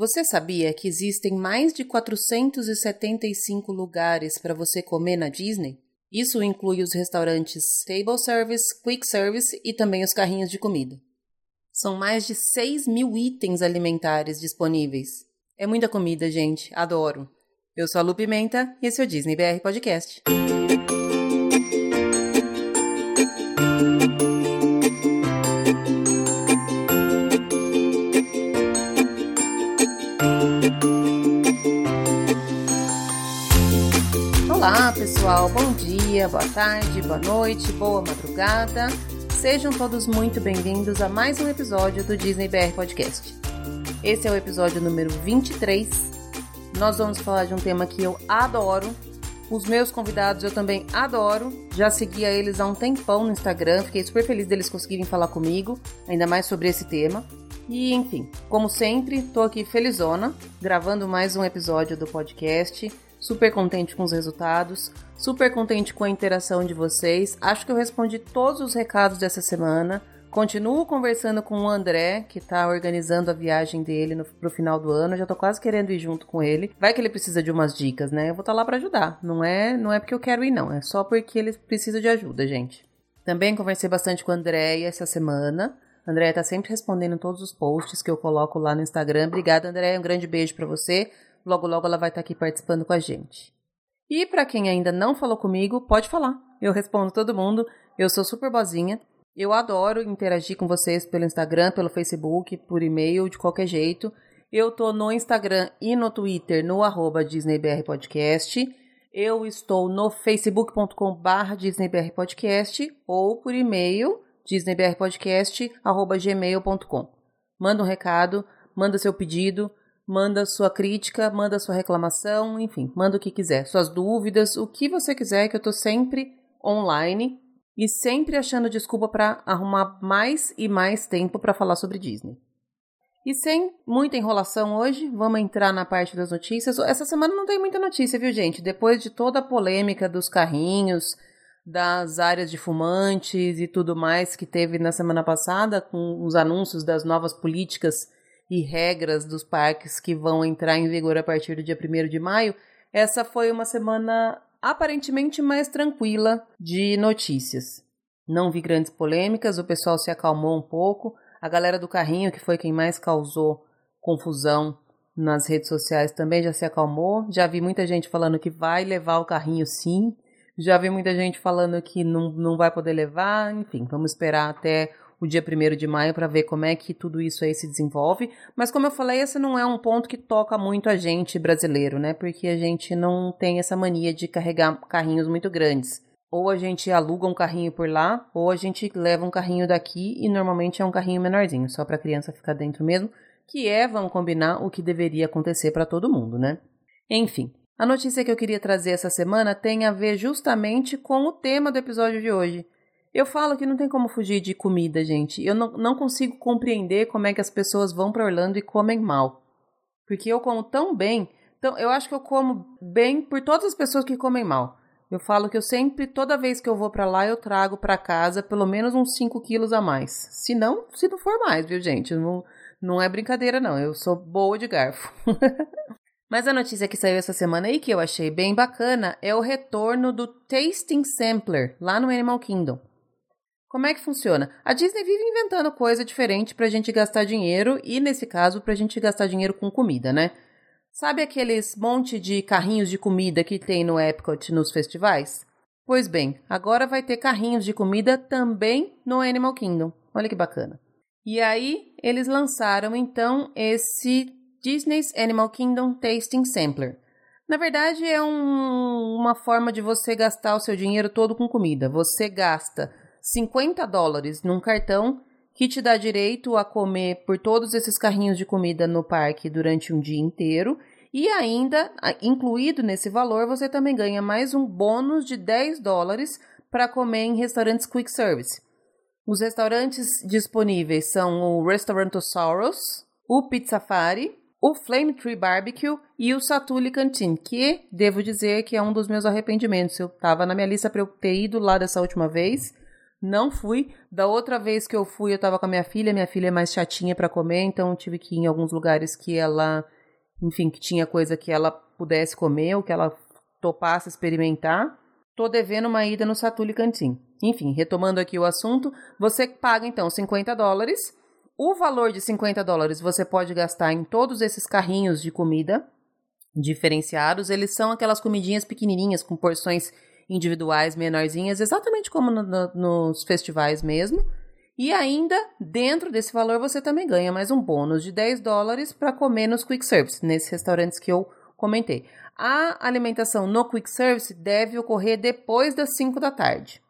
Você sabia que existem mais de 475 lugares para você comer na Disney? Isso inclui os restaurantes Table Service, Quick Service e também os carrinhos de comida. São mais de 6 mil itens alimentares disponíveis. É muita comida, gente. Adoro. Eu sou a Lu Pimenta e esse é o Disney BR Podcast. Olá pessoal, bom dia, boa tarde, boa noite, boa madrugada. Sejam todos muito bem-vindos a mais um episódio do Disney BR Podcast. Esse é o episódio número 23. Nós vamos falar de um tema que eu adoro. Os meus convidados eu também adoro. Já seguia eles há um tempão no Instagram. Fiquei super feliz deles conseguirem falar comigo, ainda mais sobre esse tema. E enfim, como sempre, tô aqui felizona, gravando mais um episódio do podcast. Super contente com os resultados, super contente com a interação de vocês. Acho que eu respondi todos os recados dessa semana. Continuo conversando com o André, que tá organizando a viagem dele pro final do ano. Eu já tô quase querendo ir junto com ele. Vai que ele precisa de umas dicas, né? Eu vou estar lá pra ajudar. Não é porque eu quero ir, não. É só porque ele precisa de ajuda, gente. Também conversei bastante com a Andréia essa semana. A Andréia tá sempre respondendo todos os posts que eu coloco lá no Instagram. Obrigada, Andréia. Um grande beijo pra você. Logo, logo ela vai estar aqui participando com a gente. E para quem ainda não falou comigo, pode falar. Eu respondo todo mundo. Eu sou super boazinha. Eu adoro interagir com vocês pelo Instagram, pelo Facebook, por e-mail, de qualquer jeito. Eu tô no Instagram e no Twitter, no @DisneyBRPodcast. Eu estou no facebook.com/DisneyBRPodcast ou por e-mail, disneybrpodcast@gmail.com. Manda um recado, manda seu pedido, manda sua crítica, manda sua reclamação, enfim, manda o que quiser. Suas dúvidas, o que você quiser, que eu tô sempre online e sempre achando desculpa para arrumar mais e mais tempo para falar sobre Disney. E sem muita enrolação hoje, vamos entrar na parte das notícias. Essa semana não tem muita notícia, viu, gente? Depois de toda a polêmica dos carrinhos, das áreas de fumantes e tudo mais que teve na semana passada, com os anúncios das novas políticas e regras dos parques que vão entrar em vigor a partir do dia 1º de maio, essa foi uma semana aparentemente mais tranquila de notícias. Não vi grandes polêmicas, o pessoal se acalmou um pouco, a galera do carrinho, que foi quem mais causou confusão nas redes sociais, também já se acalmou, já vi muita gente falando que vai levar o carrinho sim, já vi muita gente falando que não vai poder levar, enfim, vamos esperar até o dia 1º de maio para ver como é que tudo isso aí se desenvolve. Mas como eu falei, esse não é um ponto que toca muito a gente brasileiro, né? Porque a gente não tem essa mania de carregar carrinhos muito grandes. Ou a gente aluga um carrinho por lá, ou a gente leva um carrinho daqui e normalmente é um carrinho menorzinho, só para a criança ficar dentro mesmo, que é, vamos combinar, o que deveria acontecer para todo mundo, né? Enfim, a notícia que eu queria trazer essa semana tem a ver justamente com o tema do episódio de hoje. Eu falo que não tem como fugir de comida, gente. Eu não consigo compreender como é que as pessoas vão para Orlando e comem mal. Porque eu como tão bem. Então, eu acho que eu como bem por todas as pessoas que comem mal. Eu falo que eu sempre, toda vez que eu vou para lá, eu trago para casa pelo menos uns 5 quilos a mais. Se não for mais, viu, gente? Não é brincadeira, não. Eu sou boa de garfo. Mas a notícia que saiu essa semana e que eu achei bem bacana é o retorno do Tasting Sampler, lá no Animal Kingdom. Como é que funciona? A Disney vive inventando coisa diferente pra gente gastar dinheiro e, nesse caso, pra gente gastar dinheiro com comida, né? Sabe aqueles monte de carrinhos de comida que tem no Epcot nos festivais? Pois bem, agora vai ter carrinhos de comida também no Animal Kingdom. Olha que bacana. E aí, eles lançaram, então, esse Disney's Animal Kingdom Tasting Sampler. Na verdade, é uma forma de você gastar o seu dinheiro todo com comida. Você gasta $50 num cartão que te dá direito a comer por todos esses carrinhos de comida no parque durante um dia inteiro e ainda, incluído nesse valor, você também ganha mais um bônus de $10 para comer em restaurantes Quick Service. Os restaurantes disponíveis são o Restaurantosaurus, o Pizzafari, o Flame Tree Barbecue e o Satu'li Canteen, que devo dizer que é um dos meus arrependimentos. Eu estava na minha lista para eu ter ido lá dessa última vez, não fui. Da outra vez que eu fui, eu tava com a minha filha é mais chatinha pra comer, então eu tive que ir em alguns lugares que ela, enfim, que tinha coisa que ela pudesse comer ou que ela topasse experimentar. Tô devendo uma ida no Satu'li Canteen. Enfim, retomando aqui o assunto, você paga então $50. O valor de $50 você pode gastar em todos esses carrinhos de comida diferenciados. Eles são aquelas comidinhas pequenininhas com porções individuais, menorzinhas, exatamente como nos festivais mesmo. E ainda, dentro desse valor, você também ganha mais um bônus de $10 para comer nos quick service, nesses restaurantes que eu comentei. A alimentação no quick service deve ocorrer depois das 5 da tarde.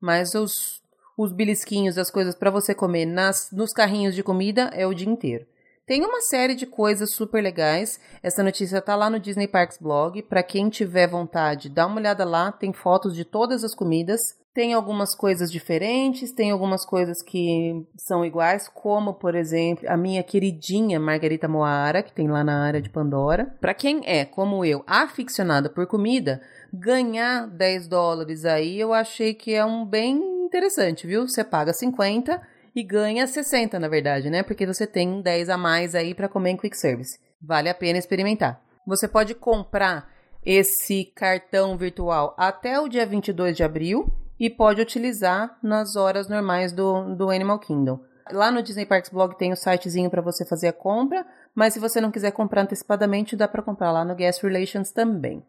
Mas os belisquinhos, as coisas para você comer nos carrinhos de comida é o dia inteiro. Tem uma série de coisas super legais. Essa notícia tá lá no Disney Parks Blog. Para quem tiver vontade, dá uma olhada lá. Tem fotos de todas as comidas. Tem algumas coisas diferentes, tem algumas coisas que são iguais, como, por exemplo, a minha queridinha Margarita Moara, que tem lá na área de Pandora. Para quem é, como eu, aficionada por comida, ganhar $10 aí eu achei que é um bem interessante, viu? Você paga 50 e ganha 60, na verdade, né? Porque você tem 10 a mais aí para comer em quick service. Vale a pena experimentar. Você pode comprar esse cartão virtual até o dia 22 de abril e pode utilizar nas horas normais do Animal Kingdom. Lá no Disney Parks Blog tem o sitezinho para você fazer a compra, mas se você não quiser comprar antecipadamente, dá para comprar lá no Guest Relations também.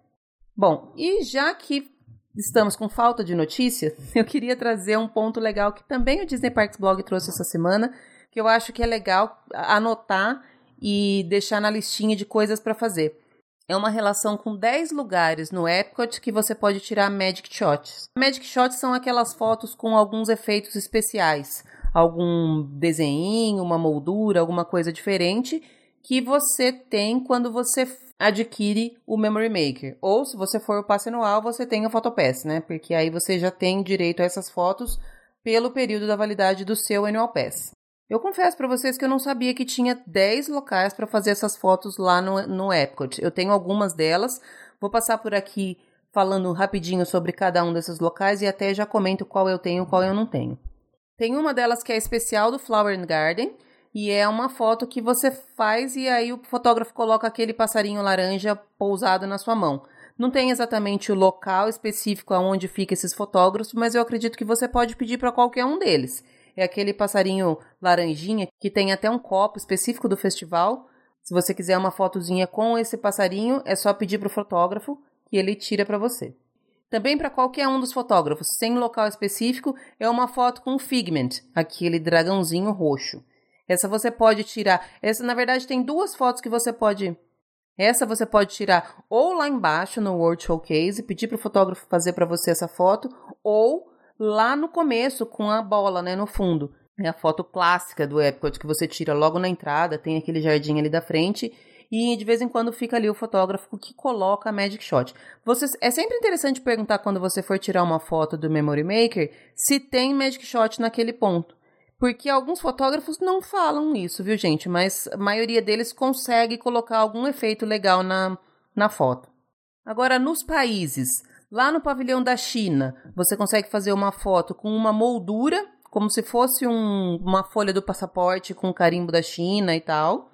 Bom, e já que estamos com falta de notícia, eu queria trazer um ponto legal que também o Disney Parks Blog trouxe essa semana, que eu acho que é legal anotar e deixar na listinha de coisas para fazer. É uma relação com 10 lugares no Epcot que você pode tirar Magic Shots. Magic Shots são aquelas fotos com alguns efeitos especiais, algum desenho, uma moldura, alguma coisa diferente que você tem quando você adquire o Memory Maker. Ou, se você for o passe anual, você tem o PhotoPass, né? Porque aí você já tem direito a essas fotos pelo período da validade do seu Annual Pass. Eu confesso para vocês que eu não sabia que tinha 10 locais para fazer essas fotos lá no Epcot. Eu tenho algumas delas. Vou passar por aqui falando rapidinho sobre cada um desses locais e até já comento qual eu tenho e qual eu não tenho. Tem uma delas que é especial do Flower and Garden, e é uma foto que você faz e aí o fotógrafo coloca aquele passarinho laranja pousado na sua mão. Não tem exatamente o local específico aonde fica esses fotógrafos, mas eu acredito que você pode pedir para qualquer um deles. É aquele passarinho laranjinha que tem até um copo específico do festival. Se você quiser uma fotozinha com esse passarinho, é só pedir para o fotógrafo que ele tira para você. Também para qualquer um dos fotógrafos, sem local específico, é uma foto com o Figment, aquele dragãozinho roxo. Essa você pode tirar. Essa, na verdade, tem duas fotos que você pode... Essa você pode tirar ou lá embaixo, no World Showcase, pedir para o fotógrafo fazer para você essa foto, ou lá no começo, com a bola, né, no fundo. É a foto clássica do Epcot, que você tira logo na entrada, tem aquele jardim ali da frente, e de vez em quando fica ali o fotógrafo que coloca a Magic Shot. É sempre interessante perguntar, quando você for tirar uma foto do Memory Maker, se tem Magic Shot naquele ponto. Porque alguns fotógrafos não falam isso, viu, gente? Mas a maioria deles consegue colocar algum efeito legal na foto. Agora, nos países. Lá no pavilhão da China, você consegue fazer uma foto com uma moldura, como se fosse uma folha do passaporte com carimbo da China e tal.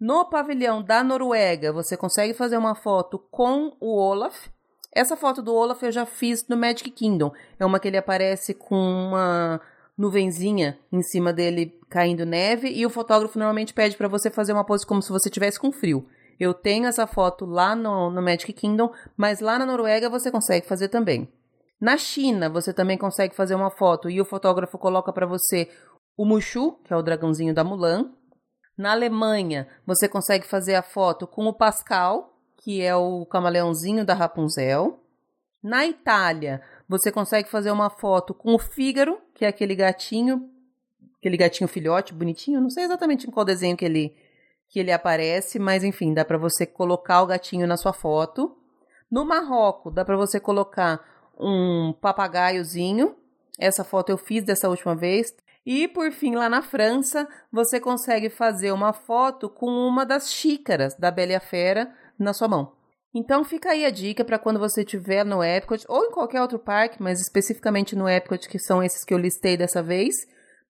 No pavilhão da Noruega, você consegue fazer uma foto com o Olaf. Essa foto do Olaf eu já fiz no Magic Kingdom. É uma que ele aparece com uma nuvenzinha em cima dele caindo neve, e o fotógrafo normalmente pede para você fazer uma pose como se você estivesse com frio. Eu tenho essa foto lá no Magic Kingdom, mas lá na Noruega você consegue fazer também. Na China você também consegue fazer uma foto e o fotógrafo coloca para você o Mushu, que é o dragãozinho da Mulan. Na Alemanha você consegue fazer a foto com o Pascal, que é o camaleãozinho da Rapunzel. Na Itália você consegue fazer uma foto com o Fígaro, que é aquele gatinho filhote, bonitinho. Não sei exatamente em qual desenho que ele aparece, mas enfim, dá para você colocar o gatinho na sua foto. No Marrocos, dá para você colocar um papagaiozinho. Essa foto eu fiz dessa última vez. E por fim, lá na França, você consegue fazer uma foto com uma das xícaras da Bela e a Fera na sua mão. Então fica aí a dica para quando você estiver no Epcot ou em qualquer outro parque, mas especificamente no Epcot, que são esses que eu listei dessa vez,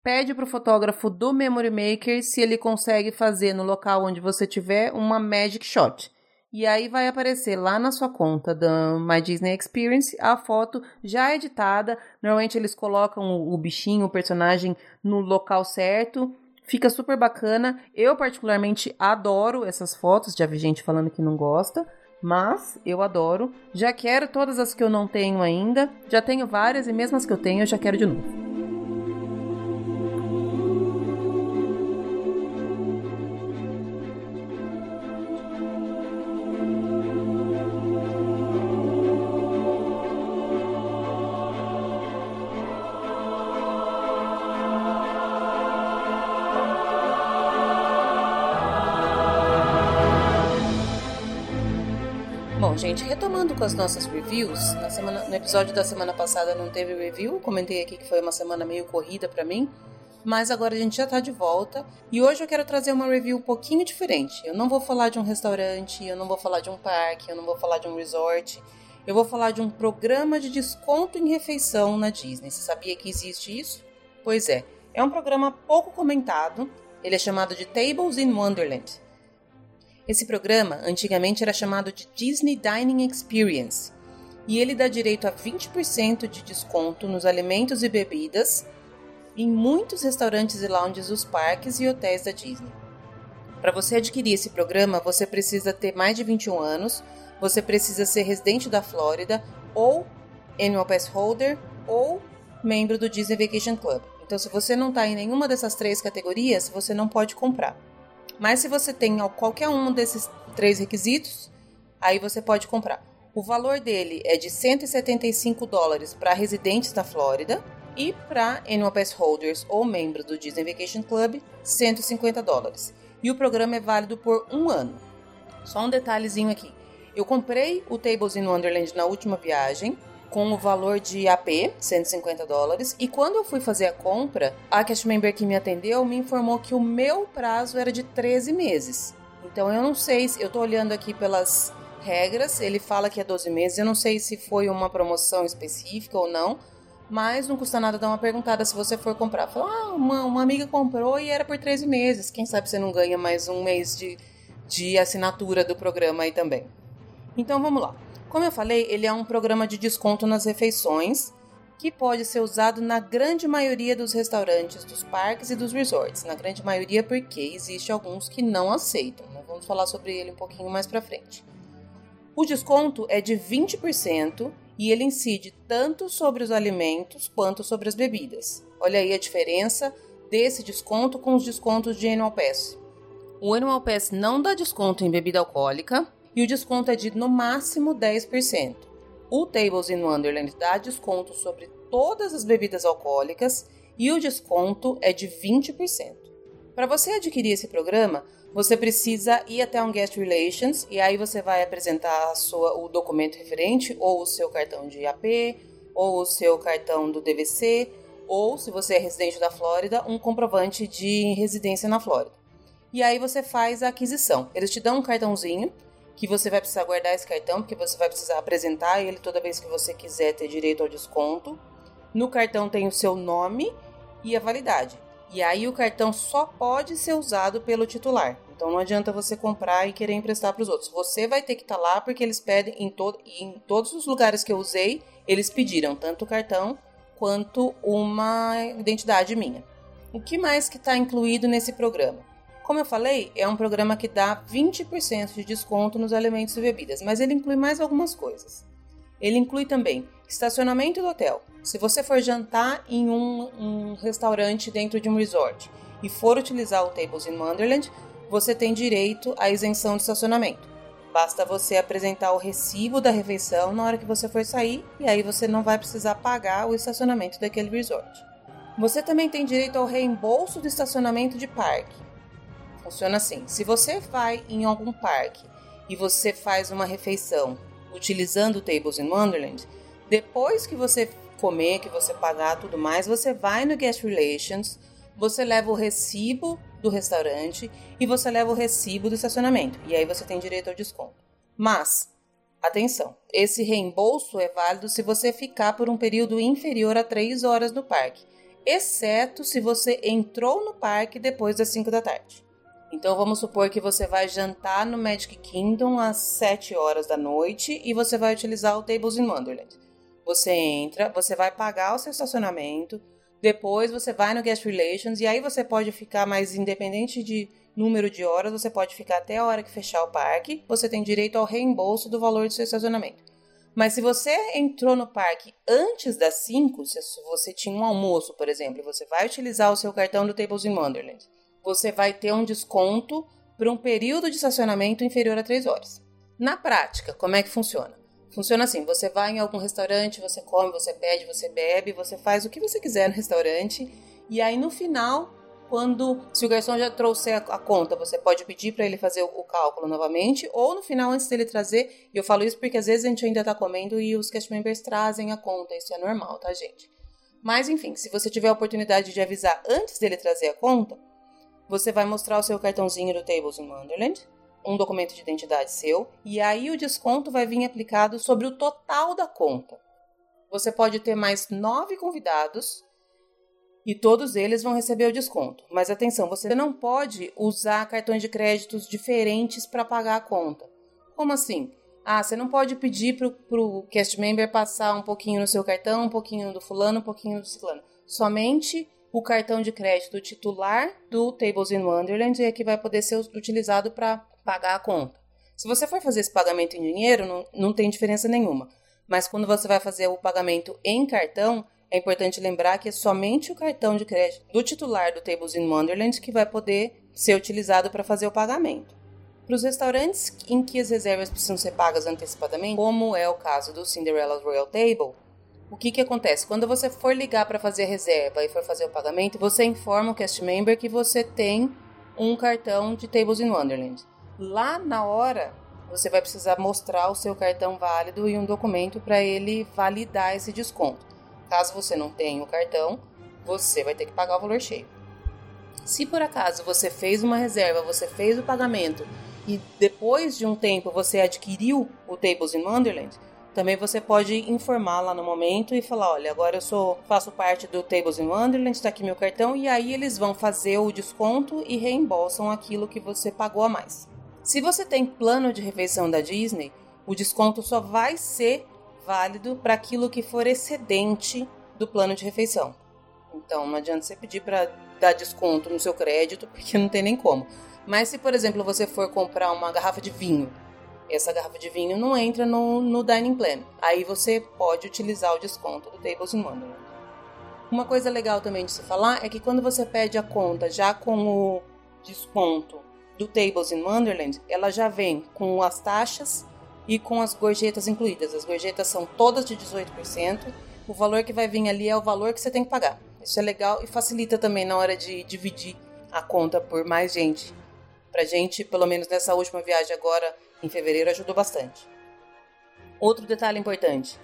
pede para o fotógrafo do Memory Maker se ele consegue fazer no local onde você estiver uma Magic Shot. E aí vai aparecer lá na sua conta da My Disney Experience a foto já editada. Normalmente eles colocam o bichinho, o personagem no local certo. Fica super bacana. Eu particularmente adoro essas fotos. Já vi gente falando que não gosta, mas eu adoro. Já quero todas as que eu não tenho ainda. Já tenho várias e mesmo as que eu tenho eu já quero de novo. Gente, retomando com as nossas reviews, no episódio da semana passada não teve review, comentei aqui que foi uma semana meio corrida pra mim, mas agora a gente já tá de volta e hoje eu quero trazer uma review um pouquinho diferente. Eu não vou falar de um restaurante, eu não vou falar de um parque, eu não vou falar de um resort, eu vou falar de um programa de desconto em refeição na Disney. Você sabia que existe isso? Pois é, é um programa pouco comentado, ele é chamado de Tables in Wonderland. Esse programa antigamente era chamado de Disney Dining Experience e ele dá direito a 20% de desconto nos alimentos e bebidas em muitos restaurantes e lounges dos parques e hotéis da Disney. Para você adquirir esse programa, você precisa ter mais de 21 anos, você precisa ser residente da Flórida ou Annual Pass Holder ou membro do Disney Vacation Club. Então, se você não está em nenhuma dessas três categorias, você não pode comprar. Mas se você tem qualquer um desses três requisitos, aí você pode comprar. O valor dele é de $175 para residentes da Flórida e para Annual Pass Holders ou membros do Disney Vacation Club, $150. E o programa é válido por um ano. Só um detalhezinho aqui. Eu comprei o Tables in Wonderland na última viagem com o valor de AP, $150, e quando eu fui fazer a compra, a cast member que me atendeu me informou que o meu prazo era de 13 meses. Então eu não sei, eu tô olhando aqui pelas regras, ele fala que é 12 meses, eu não sei se foi uma promoção específica ou não, mas não custa nada dar uma perguntada se você for comprar. Fala, uma amiga comprou e era por 13 meses, quem sabe você não ganha mais um mês de assinatura do programa aí também. Então vamos lá. Como eu falei, ele é um programa de desconto nas refeições que pode ser usado na grande maioria dos restaurantes, dos parques e dos resorts. Na grande maioria porque existe alguns que não aceitam. Nós vamos falar sobre ele um pouquinho mais pra frente. O desconto é de 20% e ele incide tanto sobre os alimentos quanto sobre as bebidas. Olha aí a diferença desse desconto com os descontos de Annual Pass. O Annual Pass não dá desconto em bebida alcoólica, e o desconto é de, no máximo, 10%. O Tables in Wonderland dá desconto sobre todas as bebidas alcoólicas e o desconto é de 20%. Para você adquirir esse programa, você precisa ir até um Guest Relations e aí você vai apresentar o documento referente ou o seu cartão de AP ou o seu cartão do DVC ou, se você é residente da Flórida, um comprovante de residência na Flórida. E aí você faz a aquisição. Eles te dão um cartãozinho que você vai precisar guardar esse cartão, porque você vai precisar apresentar ele toda vez que você quiser ter direito ao desconto. No cartão tem o seu nome e a validade. E aí o cartão só pode ser usado pelo titular. Então não adianta você comprar e querer emprestar para os outros. Você vai ter que estar lá, porque eles pedem em todos os lugares que eu usei, eles pediram tanto o cartão quanto uma identidade minha. O que mais que está incluído nesse programa? Como eu falei, é um programa que dá 20% de desconto nos alimentos e bebidas, mas ele inclui mais algumas coisas. Ele inclui também estacionamento do hotel. Se você for jantar em um restaurante dentro de um resort e for utilizar o Tables in Wonderland, você tem direito à isenção de estacionamento. Basta você apresentar o recibo da refeição na hora que você for sair e aí você não vai precisar pagar o estacionamento daquele resort. Você também tem direito ao reembolso do estacionamento de parque. Funciona assim, se você vai em algum parque e você faz uma refeição utilizando o Tables in Wonderland, depois que você comer, que você pagar tudo mais, você vai no Guest Relations, você leva o recibo do restaurante e você leva o recibo do estacionamento. E aí você tem direito ao desconto. Mas, Atenção, esse reembolso é válido se você ficar por um período inferior a 3 horas no parque, exceto se você entrou no parque depois das 5 da tarde. Então vamos supor que você vai jantar no Magic Kingdom às 7 horas da noite e você vai utilizar o Tables in Wonderland. Você entra, você vai pagar o seu estacionamento, depois você vai no Guest Relations e aí você pode ficar mais independente de número de horas, você pode ficar até a hora que fechar o parque, você tem direito ao reembolso do valor do seu estacionamento. Mas se você entrou no parque antes das 5, se você tinha um almoço, por exemplo, você vai utilizar o seu cartão do Tables in Wonderland, você vai ter um desconto por um período de estacionamento inferior a 3 horas. Na prática, como é que funciona? Funciona assim, você vai em algum restaurante, você come, você pede, você bebe, você faz o que você quiser no restaurante, e aí no final, se o garçom já trouxer a conta, você pode pedir para ele fazer o cálculo novamente, ou no final, antes dele trazer, e eu falo isso porque às vezes a gente ainda está comendo e os cast members trazem a conta, isso é normal, tá, gente? Mas, enfim, se você tiver a oportunidade de avisar antes dele trazer a conta, você vai mostrar o seu cartãozinho do Tables in Wonderland, um documento de identidade seu, e aí o desconto vai vir aplicado sobre o total da conta. Você pode ter mais 9 convidados, e todos eles vão receber o desconto. Mas atenção, você não pode usar cartões de créditos diferentes para pagar a conta. Como assim? Ah, você não pode pedir para o cast member passar um pouquinho no seu cartão, um pouquinho do fulano, um pouquinho do ciclano. Somente o cartão de crédito titular do Tables in Wonderland é que vai poder ser utilizado para pagar a conta. Se você for fazer esse pagamento em dinheiro, não tem diferença nenhuma. Mas quando você vai fazer o pagamento em cartão, é importante lembrar que é somente o cartão de crédito do titular do Tables in Wonderland que vai poder ser utilizado para fazer o pagamento. Para os restaurantes em que as reservas precisam ser pagas antecipadamente, como é o caso do Cinderella's Royal Table, o que acontece? Quando você for ligar para fazer a reserva e for fazer o pagamento, você informa o cast member que você tem um cartão de Tables in Wonderland. Lá na hora, você vai precisar mostrar o seu cartão válido e um documento para ele validar esse desconto. Caso você não tenha o cartão, você vai ter que pagar o valor cheio. Se por acaso você fez uma reserva, você fez o pagamento e depois de um tempo você adquiriu o Tables in Wonderland, também você pode informar lá no momento e falar, olha, agora eu faço parte do Tables in Wonderland, está aqui meu cartão, e aí eles vão fazer o desconto e reembolsam aquilo que você pagou a mais. Se você tem plano de refeição da Disney, o desconto só vai ser válido para aquilo que for excedente do plano de refeição. Então, não adianta você pedir para dar desconto no seu crédito, porque não tem nem como. Mas se, por exemplo, você for comprar uma garrafa de vinho, essa garrafa de vinho não entra no dining plan. Aí você pode utilizar o desconto do Tables in Wonderland. Uma coisa legal também de se falar é que quando você pede a conta já com o desconto do Tables in Wonderland, ela já vem com as taxas e com as gorjetas incluídas. As gorjetas são todas de 18%. O valor que vai vir ali é o valor que você tem que pagar. Isso é legal e facilita também na hora de dividir a conta por mais gente. Pra gente, pelo menos nessa última viagem agora, em fevereiro, ajudou bastante. Outro detalhe importante.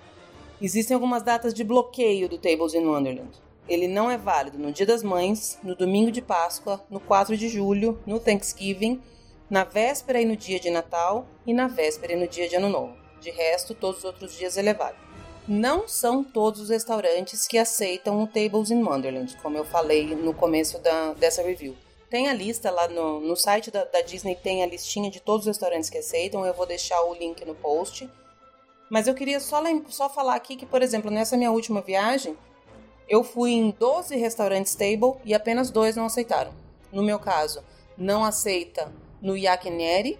Existem algumas datas de bloqueio do Tables in Wonderland. Ele não é válido no Dia das Mães, no domingo de Páscoa, no 4 de julho, no Thanksgiving, na véspera e no dia de Natal e na véspera e no dia de Ano Novo. De resto, todos os outros dias é levado. Não são todos os restaurantes que aceitam o Tables in Wonderland, como eu falei no começo dessa review. Tem a lista lá no site da Disney, tem a listinha de todos os restaurantes que aceitam, eu vou deixar o link no post. Mas eu queria só falar aqui que, por exemplo, nessa minha última viagem, eu fui em 12 restaurantes Table e apenas 2 não aceitaram. No meu caso, não aceita no Yakineri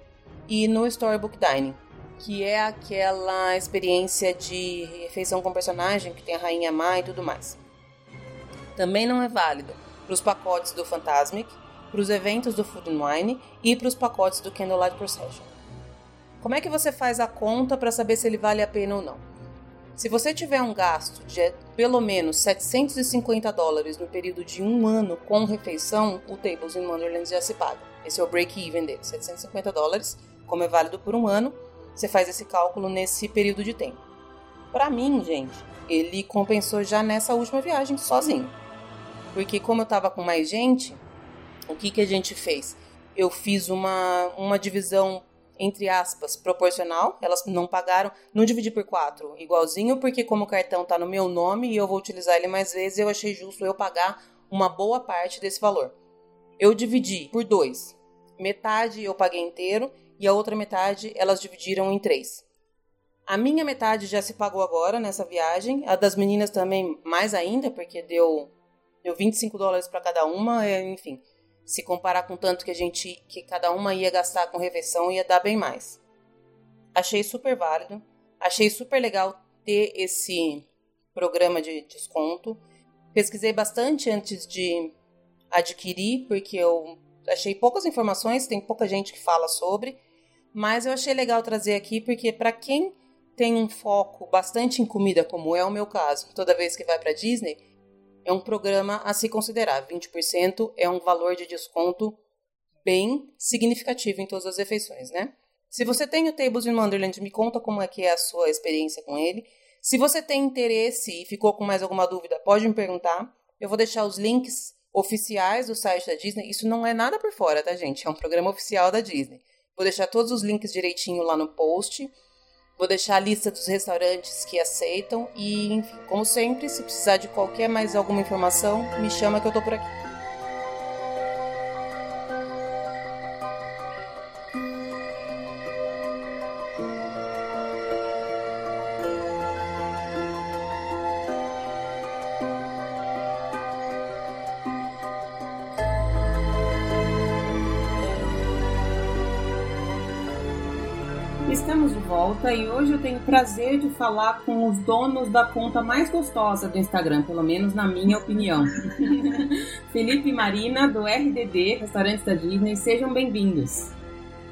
e no Storybook Dining, que é aquela experiência de refeição com personagem, que tem a Rainha Má e tudo mais. Também não é válido para os pacotes do Fantasmic, para os eventos do Food and Wine e para os pacotes do Candlelight Procession. Como é que você faz a conta para saber se ele vale a pena ou não? Se você tiver um gasto de pelo menos $750 no período de um ano com refeição, o Tables in Wonderland já se paga. Esse é o break-even dele, $750, como é válido por um ano, você faz esse cálculo nesse período de tempo. Pra mim, gente, ele compensou já nessa última viagem sozinho. Porque como eu tava com mais gente, o que a gente fez? Eu fiz uma divisão entre aspas, proporcional. Elas não pagaram, não dividi por 4 igualzinho, porque como o cartão tá no meu nome e eu vou utilizar ele mais vezes, eu achei justo eu pagar uma boa parte desse valor. Eu dividi por 2. Metade eu paguei inteiro e a outra metade elas dividiram em 3. A minha metade já se pagou agora nessa viagem, a das meninas também mais ainda, porque deu $25 para cada uma, enfim. Se comparar com tanto que cada uma ia gastar com refeição, ia dar bem mais. Achei super válido, achei super legal ter esse programa de desconto. Pesquisei bastante antes de adquirir, porque eu achei poucas informações, tem pouca gente que fala sobre, mas eu achei legal trazer aqui, porque para quem tem um foco bastante em comida, como é o meu caso, toda vez que vai para Disney, é um programa a se considerar. 20% é um valor de desconto bem significativo em todas as refeições, né? Se você tem o Tables in Wonderland, me conta como é que é a sua experiência com ele. Se você tem interesse e ficou com mais alguma dúvida, pode me perguntar. Eu vou deixar os links oficiais do site da Disney. Isso não é nada por fora, tá, gente? É um programa oficial da Disney. Vou deixar todos os links direitinho lá no post. Vou deixar a lista dos restaurantes que aceitam e, enfim, como sempre, se precisar de qualquer mais alguma informação, me chama que eu tô por aqui. Estamos de volta e hoje eu tenho o prazer de falar com os donos da conta mais gostosa do Instagram, pelo menos na minha opinião. Felipe e Marina, do RDD, Restaurantes da Disney, sejam bem-vindos.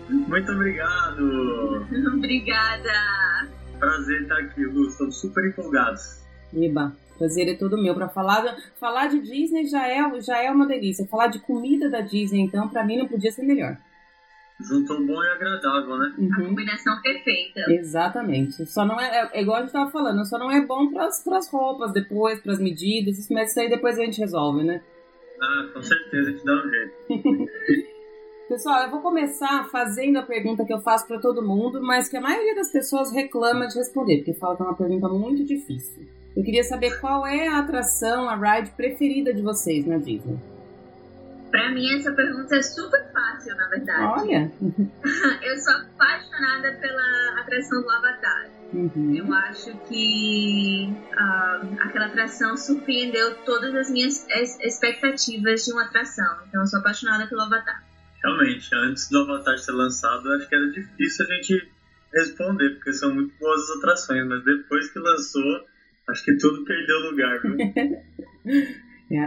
Muito obrigado. Obrigada. Prazer estar aqui, Lu, estamos super empolgados. Eba, prazer é todo meu. Para falar de Disney já é uma delícia, falar de comida da Disney, então, para mim não podia ser melhor. Juntou bom e agradável, né? Uhum. A combinação perfeita. Exatamente. Só não é igual a gente estava falando, só não é bom pras roupas depois, pras medidas, mas isso aí depois a gente resolve, né? Ah, com certeza, a gente dá um jeito. Pessoal, eu vou começar fazendo a pergunta que eu faço para todo mundo, mas que a maioria das pessoas reclama de responder, porque fala que é uma pergunta muito difícil. Eu queria saber qual é a atração, a ride preferida de vocês na Disney. Pra mim, essa pergunta é super fácil, na verdade. Olha! Eu sou apaixonada pela atração do Avatar. Uhum. Eu acho que aquela atração surpreendeu todas as minhas expectativas de uma atração. Então, eu sou apaixonada pelo Avatar. Realmente, antes do Avatar ser lançado, eu acho que era difícil a gente responder, porque são muito boas as atrações. Mas depois que lançou, acho que tudo perdeu lugar, viu?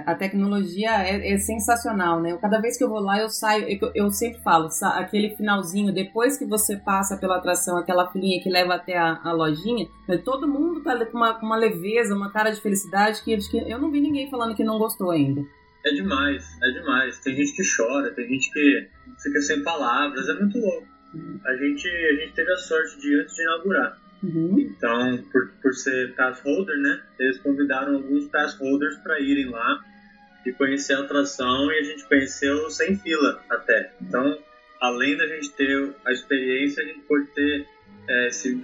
A tecnologia é sensacional, né? Cada vez que eu vou lá, eu saio, eu sempre falo, aquele finalzinho, depois que você passa pela atração, aquela filinha que leva até a lojinha, todo mundo tá com uma leveza, uma cara de felicidade, que eu não vi ninguém falando que não gostou ainda. É demais. Tem gente que chora, tem gente que fica sem palavras, é muito louco. A gente teve a sorte de antes de inaugurar. Uhum. Então, por ser pass holder, né, eles convidaram alguns pass holders para irem lá e conhecer a atração, e a gente conheceu sem fila até. Então, além da gente ter a experiência, a gente pode ter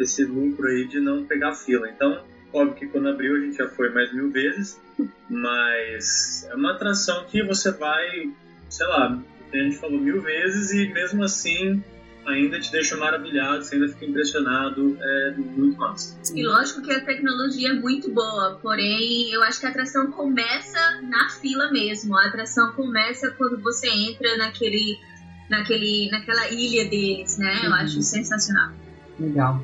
esse lucro aí de não pegar fila. Então, óbvio que quando abriu a gente já foi mais 1000 vezes, mas é uma atração que você vai, sei lá, a gente falou 1000 vezes e mesmo assim ainda te deixa maravilhado, você ainda fica impressionado, é muito massa. E lógico que a tecnologia é muito boa, porém eu acho que a atração começa na fila mesmo. A atração começa quando você entra naquela ilha deles, né? Eu acho sensacional. Legal.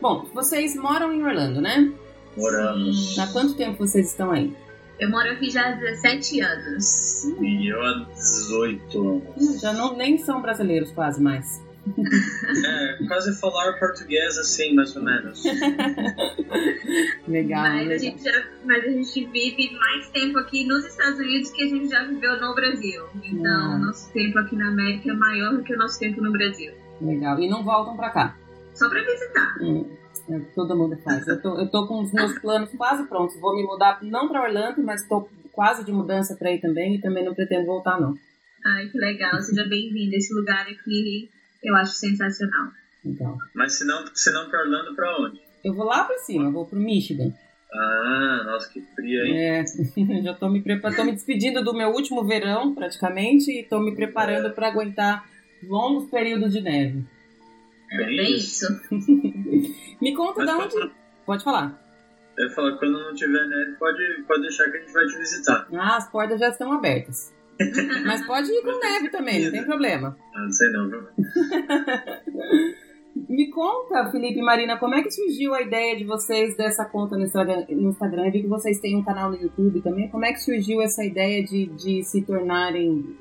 Bom, vocês moram em Orlando, né? Moramos. Há quanto tempo vocês estão aí? Eu moro aqui já há 17 anos. E eu há 18 anos. Já nem são brasileiros quase mais. É, quase falar português assim, mais ou menos. Legal, mas, né? A gente vive mais tempo aqui nos Estados Unidos que a gente já viveu no Brasil. Então, nosso tempo aqui na América é maior do que o nosso tempo no Brasil. Legal, e não voltam pra cá? Só pra visitar. Todo mundo faz. Eu tô com os meus planos quase prontos. Vou me mudar, não para Orlando, mas tô quase de mudança para aí também. E também não pretendo voltar, não. Ai, que legal. Seja bem-vinda. Esse lugar aqui Eu acho sensacional. Então. Mas se não para Orlando, para onde? Eu vou lá para cima, vou pro Michigan. Ah, nossa, que frio, hein? É, já tô me despedindo do meu último verão, praticamente, e tô me preparando para aguentar longos períodos de neve. É isso. Me conta de onde... Pode falar. Eu ia falar, quando não tiver neve, pode deixar que a gente vai te visitar. Ah, as portas já estão abertas. Mas pode ir com neve também, não tem problema. Não sei não, viu? Me conta, Felipe e Marina, como é que surgiu a ideia de vocês dessa conta no Instagram? Eu vi que vocês têm um canal no YouTube também. Como é que surgiu essa ideia de se tornarem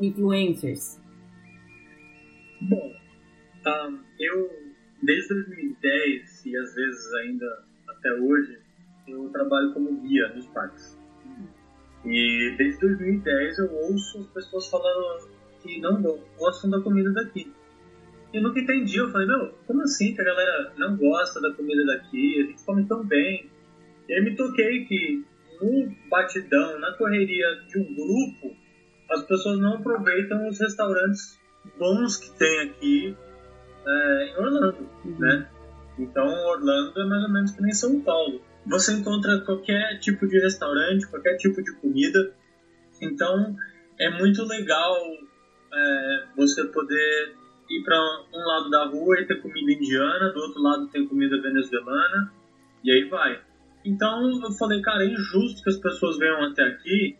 influencers? Bom, eu, desde 2010 e às vezes ainda até hoje, eu trabalho como guia nos parques. E desde 2010 eu ouço as pessoas falando que não gostam da comida daqui. Eu nunca entendi, eu falei, meu, como assim que a galera não gosta da comida daqui, a gente come tão bem. E aí me toquei que no batidão, na correria de um grupo, as pessoas não aproveitam os restaurantes bons que tem aqui em Orlando, né? Então Orlando é mais ou menos que nem São Paulo. Você encontra qualquer tipo de restaurante, qualquer tipo de comida. Então é muito legal você poder ir para um lado da rua e ter comida indiana, do outro lado tem comida venezuelana, e aí vai. Então eu falei, cara, é injusto que as pessoas venham até aqui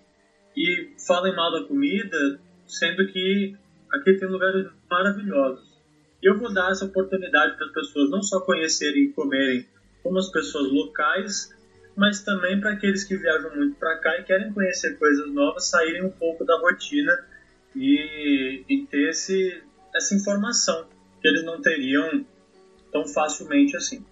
e falem mal da comida, sendo que aqui tem lugares maravilhosos. Eu vou dar essa oportunidade para as pessoas não só conhecerem e comerem como as pessoas locais, mas também para aqueles que viajam muito para cá e querem conhecer coisas novas, saírem um pouco da rotina e ter essa informação que eles não teriam tão facilmente assim.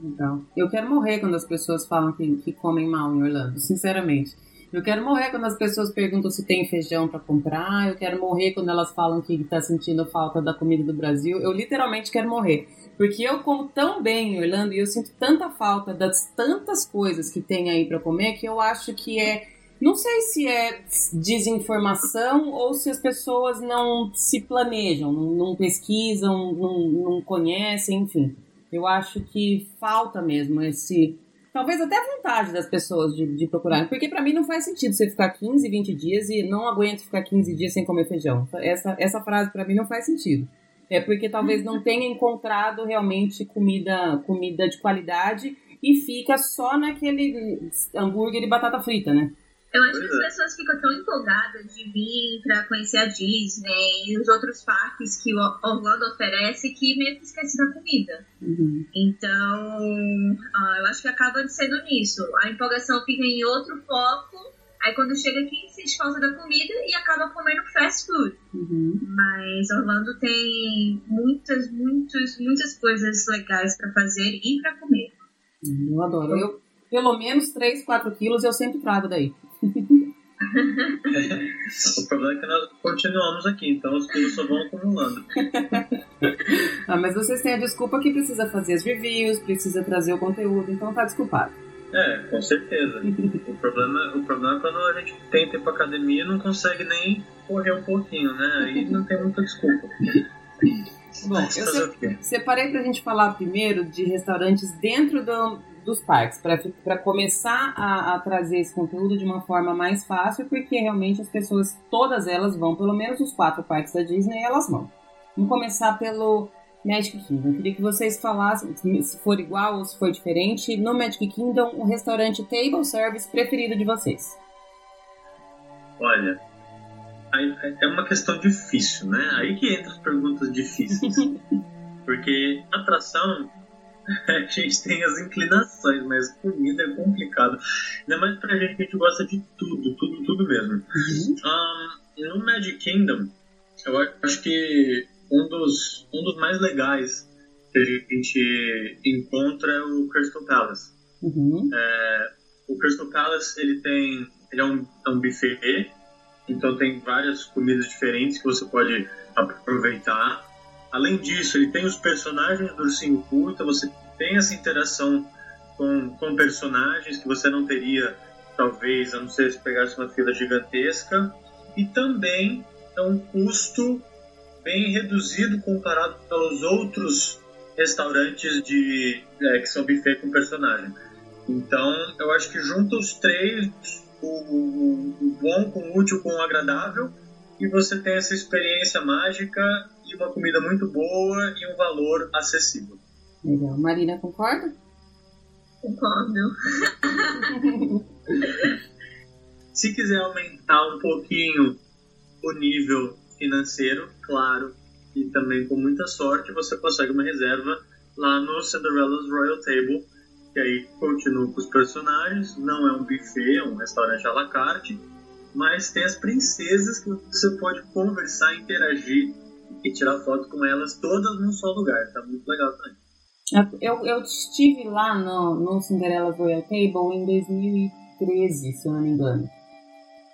Então, eu quero morrer quando as pessoas falam que comem mal em Orlando, sinceramente. Eu quero morrer quando as pessoas perguntam se tem feijão para comprar, eu quero morrer quando elas falam que tá sentindo falta da comida do Brasil. Eu literalmente quero morrer, porque eu como tão bem em Orlando e eu sinto tanta falta das tantas coisas que tem aí para comer, que eu acho que não sei se é desinformação ou se as pessoas não se planejam, não pesquisam, não conhecem, enfim. Eu acho que falta mesmo talvez até a vontade das pessoas de procurarem. Porque pra mim não faz sentido você ficar 15, 20 dias e não aguento ficar 15 dias sem comer feijão. Essa frase pra mim não faz sentido. É porque talvez não tenha encontrado realmente comida de qualidade e fica só naquele hambúrguer e batata frita, né? Eu acho que as pessoas ficam tão empolgadas de vir pra conhecer a Disney e os outros parques que Orlando oferece que meio que esquece da comida. Uhum. Então, eu acho que acaba sendo nisso. A empolgação fica em outro foco, aí quando chega aqui sente falta da comida e acaba comendo fast food. Uhum. Mas Orlando tem muitas, muitas, muitas coisas legais pra fazer e pra comer. Eu adoro. Eu, pelo menos 3, 4 quilos eu sempre trago daí. O problema é que nós continuamos aqui, então os quilos só vão acumulando. Mas vocês têm a desculpa que precisa fazer as reviews, precisa trazer o conteúdo, então tá desculpado. É, com certeza. O problema é quando a gente tenta ir pra academia e não consegue nem correr um pouquinho, né? Aí não tem muita desculpa. Bom, eu separei pra gente falar primeiro de restaurantes dentro dos parques, para começar a trazer esse conteúdo de uma forma mais fácil, porque realmente as pessoas, todas elas vão, pelo menos os 4 parques da Disney, elas vão. Vamos começar pelo Magic Kingdom. Eu queria que vocês falassem, se for igual ou se for diferente, no Magic Kingdom, o restaurante table service preferido de vocês. Olha, é uma questão difícil, né? Aí que entra as perguntas difíceis. Porque atração... A gente tem as inclinações, mas comida é complicado. Ainda mais pra gente que a gente gosta de tudo, tudo, tudo mesmo. No Magic Kingdom, eu acho que um dos mais legais que a gente encontra é o Crystal Palace. Uhum. O Crystal Palace, ele é um buffet, então tem várias comidas diferentes que você pode aproveitar. Além disso, ele tem os personagens do ursinho Pooh, então você tem essa interação com personagens que você não teria, talvez, a não ser se pegasse uma fila gigantesca. E também é um custo bem reduzido comparado aos outros restaurantes que são buffet com personagem. Então, eu acho que junta os três, o bom com o útil com o agradável, e você tem essa experiência mágica e uma comida muito boa e um valor acessível. Legal. Marina, concorda? Concordo. Se quiser aumentar um pouquinho o nível financeiro, claro, e também com muita sorte, você consegue uma reserva lá no Cinderella's Royal Table, que aí continua com os personagens, não é um buffet, é um restaurante à la carte, mas tem as princesas que você pode conversar, interagir e tirar foto com elas todas num só lugar, tá muito legal também. Eu estive lá no Cinderella's Royal Table em 2013, se eu não me engano.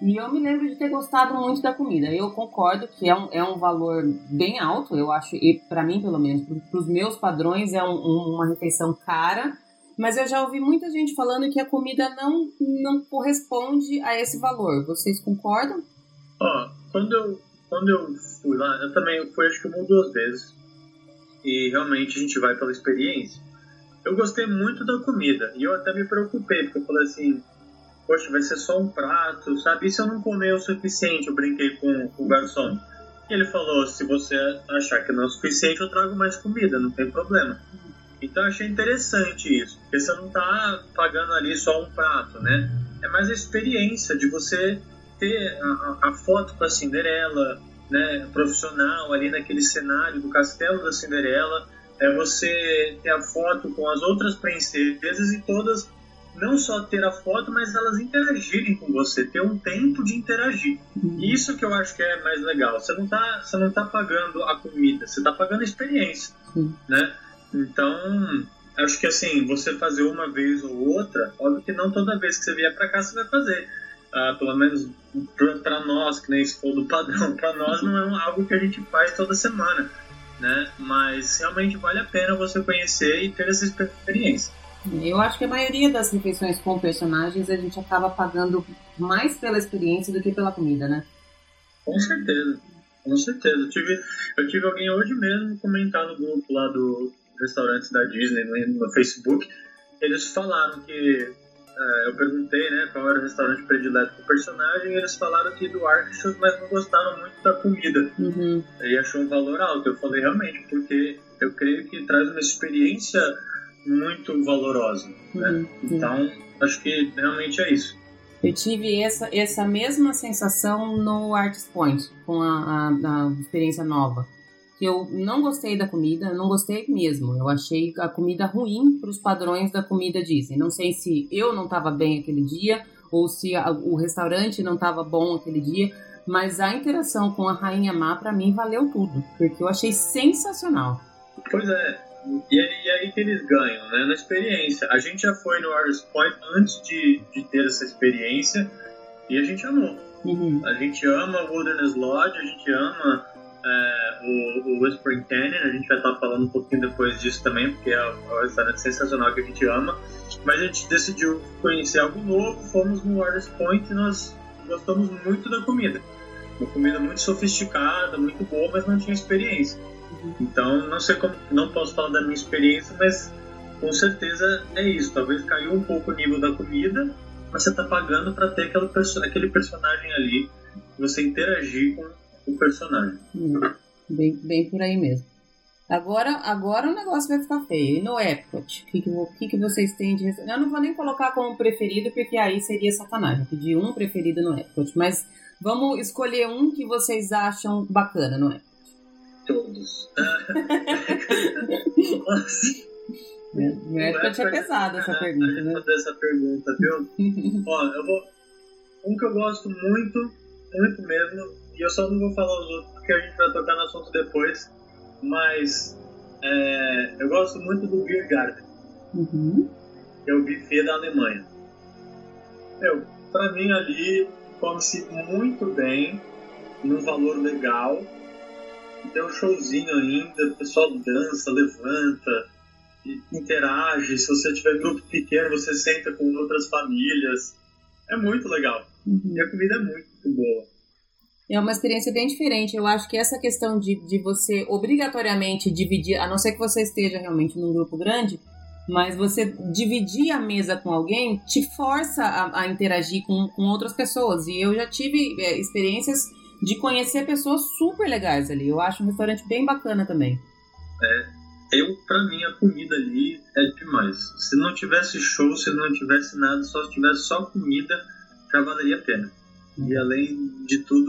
E eu me lembro de ter gostado muito da comida. Eu concordo que é um valor bem alto, eu acho, e pra mim, pelo menos, pros meus padrões, é uma refeição cara. Mas eu já ouvi muita gente falando que a comida não corresponde a esse valor. Vocês concordam? Ó, quando eu fui lá, eu também fui, acho que uma ou duas vezes. E realmente a gente vai pela experiência. Eu gostei muito da comida. E eu até me preocupei, porque eu falei assim... Poxa, vai ser só um prato, sabe? E se eu não comer o suficiente? Eu brinquei com o garçom. E ele falou, se você achar que não é o suficiente, eu trago mais comida, não tem problema. Então eu achei interessante isso, porque você não tá pagando ali só um prato, né? É mais a experiência de você ter a foto com a Cinderela, né? Profissional ali naquele cenário do castelo da Cinderela. É você ter a foto com as outras princesas e todas... Não só ter a foto, mas elas interagirem com você, ter um tempo de interagir. Isso que eu acho que é mais legal. Você não tá pagando a comida, você tá pagando a experiência, né? Então, acho que assim, você fazer uma vez ou outra, óbvio que não toda vez que você vier pra cá você vai fazer. Pelo menos pra nós, que nem se for do padrão, pra nós não é algo que a gente faz toda semana, né? Mas realmente vale a pena você conhecer e ter essa experiência. Eu acho que a maioria das refeições com personagens a gente acaba pagando mais pela experiência do que pela comida, né? Com certeza, com certeza. Eu tive alguém hoje mesmo comentar no grupo lá do Restaurantes da Disney, no Facebook. Eles falaram que... eu perguntei, né, qual era o restaurante predileto do personagem, e eles falaram que do Archos, mas não gostaram muito da comida. Uhum. E achou um valor alto. Eu falei, realmente, porque eu creio que traz uma experiência... muito valorosa, né? Então, acho que realmente é isso. Eu tive essa mesma sensação no Artist Point, com a experiência nova. Eu não gostei da comida, não gostei mesmo. Eu achei a comida ruim para os padrões da comida Disney. Não sei se eu não estava bem aquele dia, ou se o restaurante não estava bom aquele dia, mas a interação com a Rainha Má, para mim, valeu tudo, porque eu achei sensacional. Pois é. E aí que eles ganham, né? Na experiência. A gente já foi no Artist Point antes de ter essa experiência e a gente amou. A gente ama o Wilderness Lodge, a gente ama o Whispering Canyon. A gente vai estar falando um pouquinho depois disso também, porque é um restaurante sensacional que a gente ama. Mas a gente decidiu conhecer algo novo, fomos no Artist Point e nós gostamos muito da comida. Uma comida muito sofisticada, muito boa, mas não tinha experiência. Então, não sei como, não posso falar da minha experiência, mas com certeza é isso. Talvez caiu um pouco o nível da comida, mas você está pagando para ter aquele personagem ali, você interagir com o personagem. Bem por aí mesmo. Agora o negócio vai ficar feio. E no Epcot, o que vocês têm de... Eu não vou nem colocar como preferido, porque aí seria sacanagem pedir um preferido no Epcot, mas vamos escolher um que vocês acham bacana, não é? Todos. Nossa. É pesada essa pergunta, né? Essa pergunta, viu? Ó, eu vou... Um que eu gosto muito, muito mesmo, e eu só não vou falar os outros, porque a gente vai tocar no assunto depois, mas eu gosto muito do Beer Garden. Que é o buffet da Alemanha. Pra mim ali, come-se muito bem, num valor legal. Tem um showzinho ainda, o pessoal dança, levanta, interage. Se você tiver grupo pequeno, você senta com outras famílias. É muito legal. E a comida é muito boa. É uma experiência bem diferente. Eu acho que essa questão de você obrigatoriamente dividir, a não ser que você esteja realmente num grupo grande, mas você dividir a mesa com alguém te força a interagir com outras pessoas. E eu já tive experiências de conhecer pessoas super legais ali. Eu acho um restaurante bem bacana também. Pra mim, a comida ali é demais. Se não tivesse show, se não tivesse nada, se tivesse só comida, já valeria a pena. E além de tudo,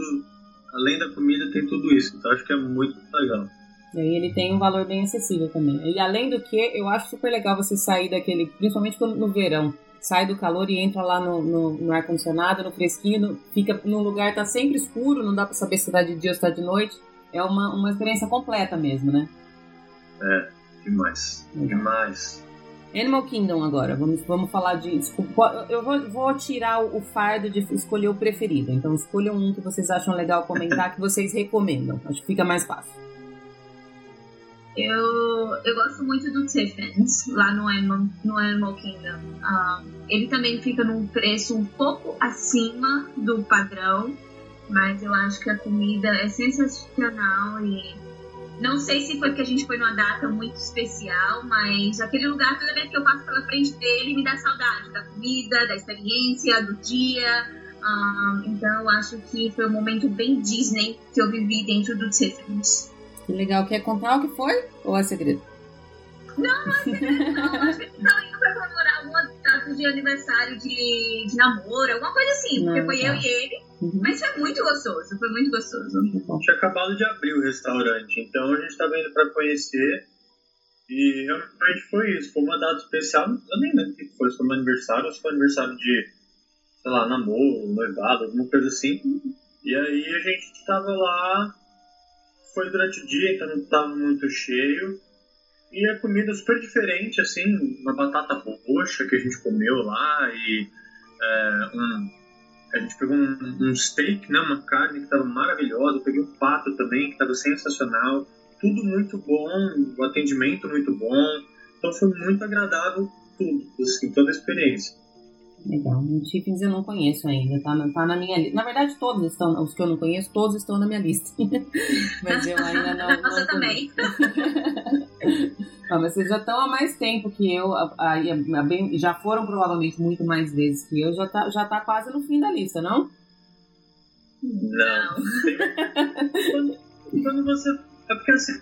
além da comida, tem tudo isso. Então acho que é muito legal. E aí ele tem um valor bem acessível também. E além do que, eu acho super legal você sair daquele, principalmente no verão, sai do calor e entra lá no ar-condicionado, no fresquinho, fica num lugar, tá sempre escuro, não dá pra saber se tá de dia ou se tá de noite. É uma experiência completa mesmo, né? Demais. Animal Kingdom agora, vamos falar de... Eu vou tirar o fardo de escolher o preferido. Então escolham um que vocês acham legal comentar, que vocês recomendam. Acho que fica mais fácil. Eu gosto muito do Tiffins, lá no Animal Kingdom. Ele também fica num preço um pouco acima do padrão, mas eu acho que a comida é sensacional e... Não sei se foi porque a gente foi numa data muito especial, mas aquele lugar, toda vez que eu passo pela frente dele, me dá saudade da comida, da experiência, do dia. Então, eu acho que foi um momento bem Disney que eu vivi dentro do Tiffins. Que legal. Quer contar o que foi? Ou é segredo? Não, é segredo não. A gente estava indo para comemorar uma data de aniversário de namoro, alguma coisa assim, porque foi eu e ele. Uhum. Mas foi muito gostoso. Tinha acabado de abrir o restaurante, então a gente estava indo para conhecer e realmente foi isso. Foi uma data especial, eu nem lembro o que foi, se foi meu aniversário ou se foi aniversário de, sei lá, namoro, noivado, alguma coisa assim. E aí a gente estava lá, foi durante o dia, então não estava muito cheio. E a comida super diferente, assim, uma batata roxa que a gente comeu lá e a gente pegou um steak, né, uma carne que estava maravilhosa, eu peguei um pato também que estava sensacional, tudo muito bom, o atendimento muito bom, então foi muito agradável tudo, assim, toda a experiência. Legal, o Tiffins eu não conheço ainda, tá na minha lista. Na verdade, todos estão, os que eu não conheço, todos estão na minha lista, mas eu ainda não... Nossa, também! Mas vocês já estão há mais tempo que eu, já foram provavelmente muito mais vezes que eu, já tá quase no fim da lista, não? Não. Quando você... É porque assim,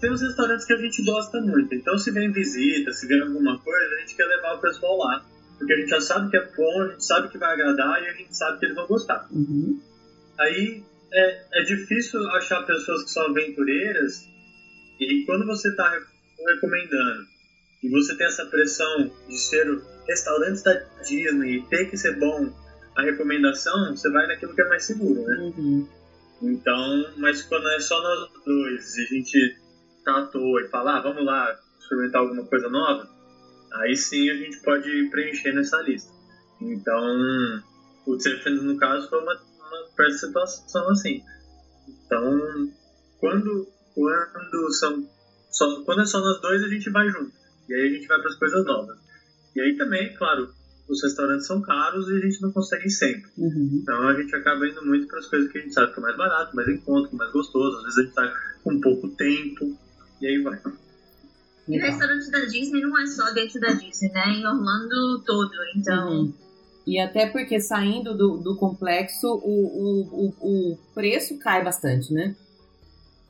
tem uns restaurantes que a gente gosta muito, então se vem visita, se vem alguma coisa, a gente quer levar o pessoal lá, porque a gente já sabe que é bom, a gente sabe que vai agradar e a gente sabe que eles vão gostar. Uhum. Aí é difícil achar pessoas que são aventureiras. E quando você está recomendando e você tem essa pressão de ser o restaurante da Disney e ter que ser bom a recomendação, você vai naquilo que é mais seguro, né? Uhum. Então, mas quando é só nós dois e a gente tá à toa e fala, vamos lá experimentar alguma coisa nova, aí sim a gente pode preencher nessa lista. Então, o Tiffany, no caso, foi uma situação assim. Então, quando é só nós dois, a gente vai junto. E aí a gente vai para as coisas novas. E aí também, claro, os restaurantes são caros e a gente não consegue ir sempre. Uhum. Então a gente acaba indo muito para as coisas que a gente sabe que é mais barato, mais em conta, mais gostoso. Às vezes a gente está com pouco tempo. E aí vai. E o restaurante da Disney não é só dentro da Disney, né? Em Orlando todo, então... Uhum. E até porque saindo do complexo, o preço cai bastante, né?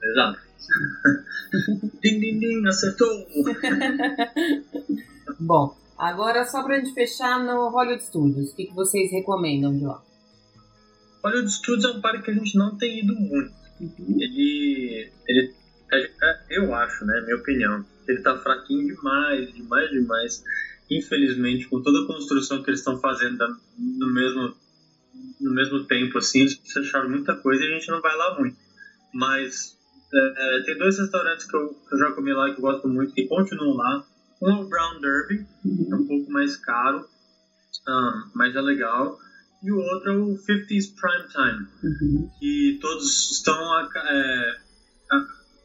Exato. Din, din, din, acertou. Bom, agora só pra gente fechar no Hollywood Studios, o que vocês recomendam de lá? Hollywood Studios é um parque que a gente não tem ido muito. Uhum. Ele eu acho, né, minha opinião, ele tá fraquinho demais, infelizmente, com toda a construção que eles estão fazendo no mesmo tempo, assim, eles fecharam muita coisa e a gente não vai lá muito, mas tem dois restaurantes que eu já comi lá, que eu gosto muito, que continuam lá. Um é o Brown Derby, é um pouco mais caro, mas é legal. E o outro é o 50s Prime Time, que todos estão...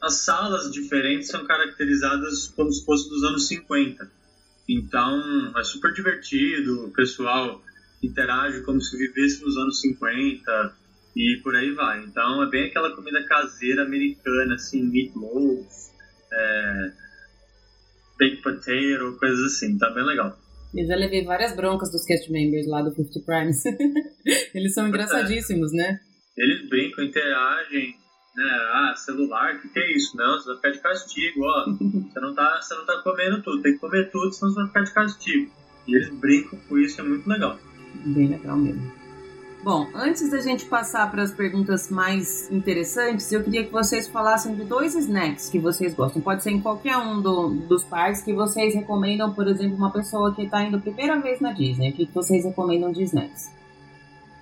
as salas diferentes são caracterizadas como se fosse dos anos 50. Então, é super divertido, o pessoal interage como se vivesse nos anos 50... e por aí vai. Então é bem aquela comida caseira americana, assim, meatloaf, baked potato, coisas assim, tá bem legal. Eu já levei várias broncas dos cast members lá do 50 Primes. Eles são engraçadíssimos, né? Eles brincam, interagem, né? Ah, celular, o que é isso? Não, você vai ficar de castigo, ó. Você não tá comendo tudo, tem que comer tudo, senão você vai ficar de castigo. E eles brincam com isso, é muito legal. Bem legal mesmo. Bom, antes da gente passar para as perguntas mais interessantes, eu queria que vocês falassem de dois snacks que vocês gostam. Pode ser em qualquer um dos parques que vocês recomendam, por exemplo, uma pessoa que está indo a primeira vez na Disney. O que vocês recomendam de snacks?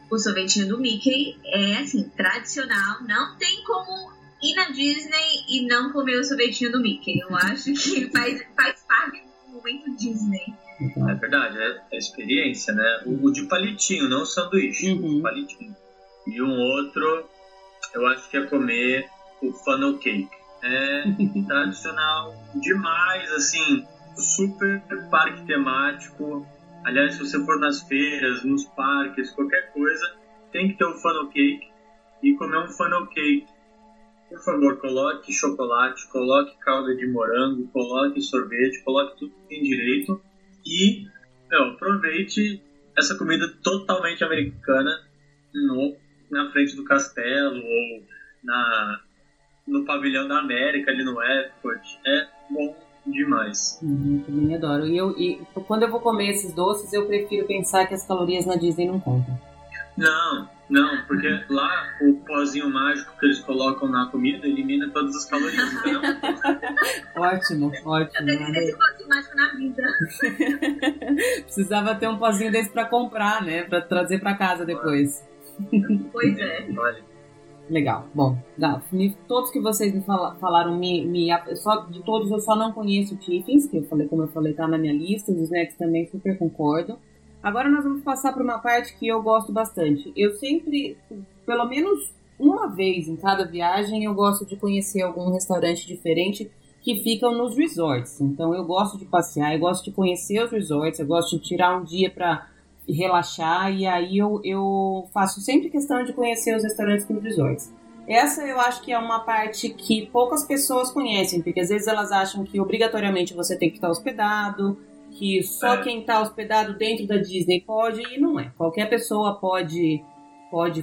O sorvetinho do Mickey é, assim, tradicional. Não tem como ir na Disney e não comer o sorvetinho do Mickey. Eu acho que faz parte do momento Disney. É verdade, é experiência, né? O de palitinho, não o sanduíche, o palitinho. E um outro, eu acho que é comer o funnel cake. É tradicional demais, assim, super parque temático. Aliás, se você for nas feiras, nos parques, qualquer coisa, tem que ter o funnel cake. E comer um funnel cake, por favor, coloque chocolate, coloque calda de morango, coloque sorvete, coloque tudo que tem direito. E então, aproveite essa comida totalmente americana na frente do castelo ou no pavilhão da América ali no Epcot. É bom demais. Também adoro. E quando eu vou comer esses doces, eu prefiro pensar que as calorias na Disney não contam. Não, porque lá o pozinho mágico que eles colocam na comida elimina todas as calorias, então. Ótimo. Eu tenho que ter esse pozinho mágico na vida. Precisava ter um pozinho desse pra comprar, né? Pra trazer pra casa depois. Pois é. Legal. Bom, todos que vocês me falaram, de todos eu só não conheço o Tiffins, que como eu falei, tá na minha lista. Os snacks também super concordo. Agora nós vamos passar para uma parte que eu gosto bastante. Eu sempre, pelo menos uma vez em cada viagem, eu gosto de conhecer algum restaurante diferente que ficam nos resorts. Então eu gosto de passear, eu gosto de conhecer os resorts, eu gosto de tirar um dia para relaxar. E aí eu faço sempre questão de conhecer os restaurantes nos resorts. Essa eu acho que é uma parte que poucas pessoas conhecem, porque às vezes elas acham que obrigatoriamente você tem que estar hospedado, que só quem está hospedado dentro da Disney pode, e não é. Qualquer pessoa pode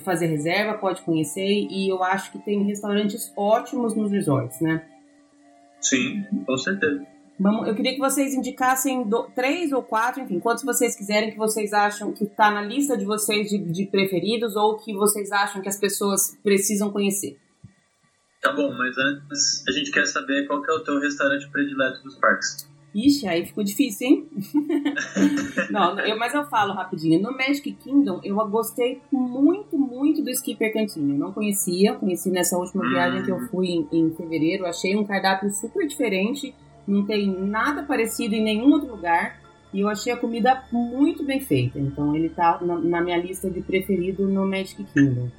fazer reserva, pode conhecer, e eu acho que tem restaurantes ótimos nos resorts, né? Sim, com certeza. Eu queria que vocês indicassem 3 ou 4, enfim, quantos vocês quiserem que vocês acham que está na lista de vocês de preferidos ou que vocês acham que as pessoas precisam conhecer. Tá bom, mas antes a gente quer saber qual que é o teu restaurante predileto dos parques. Ixi, aí ficou difícil, hein? Mas eu falo rapidinho. No Magic Kingdom, eu gostei muito, muito do Skipper Canteen. Eu não conheci nessa última viagem que eu fui em fevereiro. Achei um cardápio super diferente. Não tem nada parecido em nenhum outro lugar. E eu achei a comida muito bem feita. Então, ele tá na minha lista de preferido no Magic Kingdom.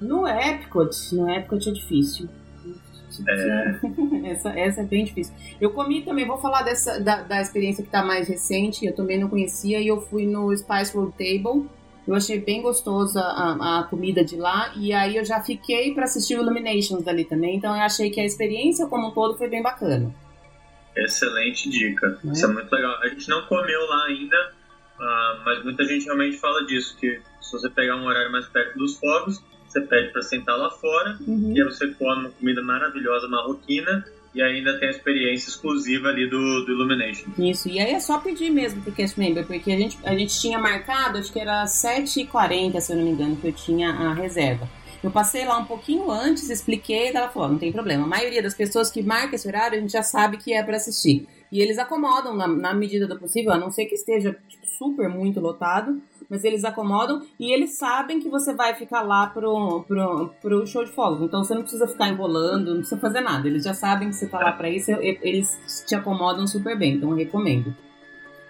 No Epcot é difícil. Essa é bem difícil. Eu comi também, vou falar da experiência que tá mais recente. Eu também não conhecia. E eu fui no Spice Road Table. Eu achei bem gostosa a comida de lá. E aí eu já fiquei pra assistir o Illuminations dali também. Então eu achei que a experiência como um todo foi bem bacana. Excelente dica, é? Isso é muito legal. A gente não comeu lá ainda, mas muita gente realmente fala disso, que se você pegar um horário mais perto dos fogos, você pede para sentar lá fora, e aí você come uma comida maravilhosa marroquina e ainda tem a experiência exclusiva ali do Illumination. Isso, e aí é só pedir mesmo pro cast member, porque a gente tinha marcado, acho que era 7h40, se eu não me engano, que eu tinha a reserva. Eu passei lá um pouquinho antes, expliquei, ela falou, não tem problema, a maioria das pessoas que marca esse horário, a gente já sabe que é para assistir. E eles acomodam na medida do possível, a não ser que esteja super muito lotado, mas eles acomodam e eles sabem que você vai ficar lá pro show de fogos. Então você não precisa ficar enrolando, não precisa fazer nada. Eles já sabem que você tá lá pra isso, eles te acomodam super bem, então eu recomendo.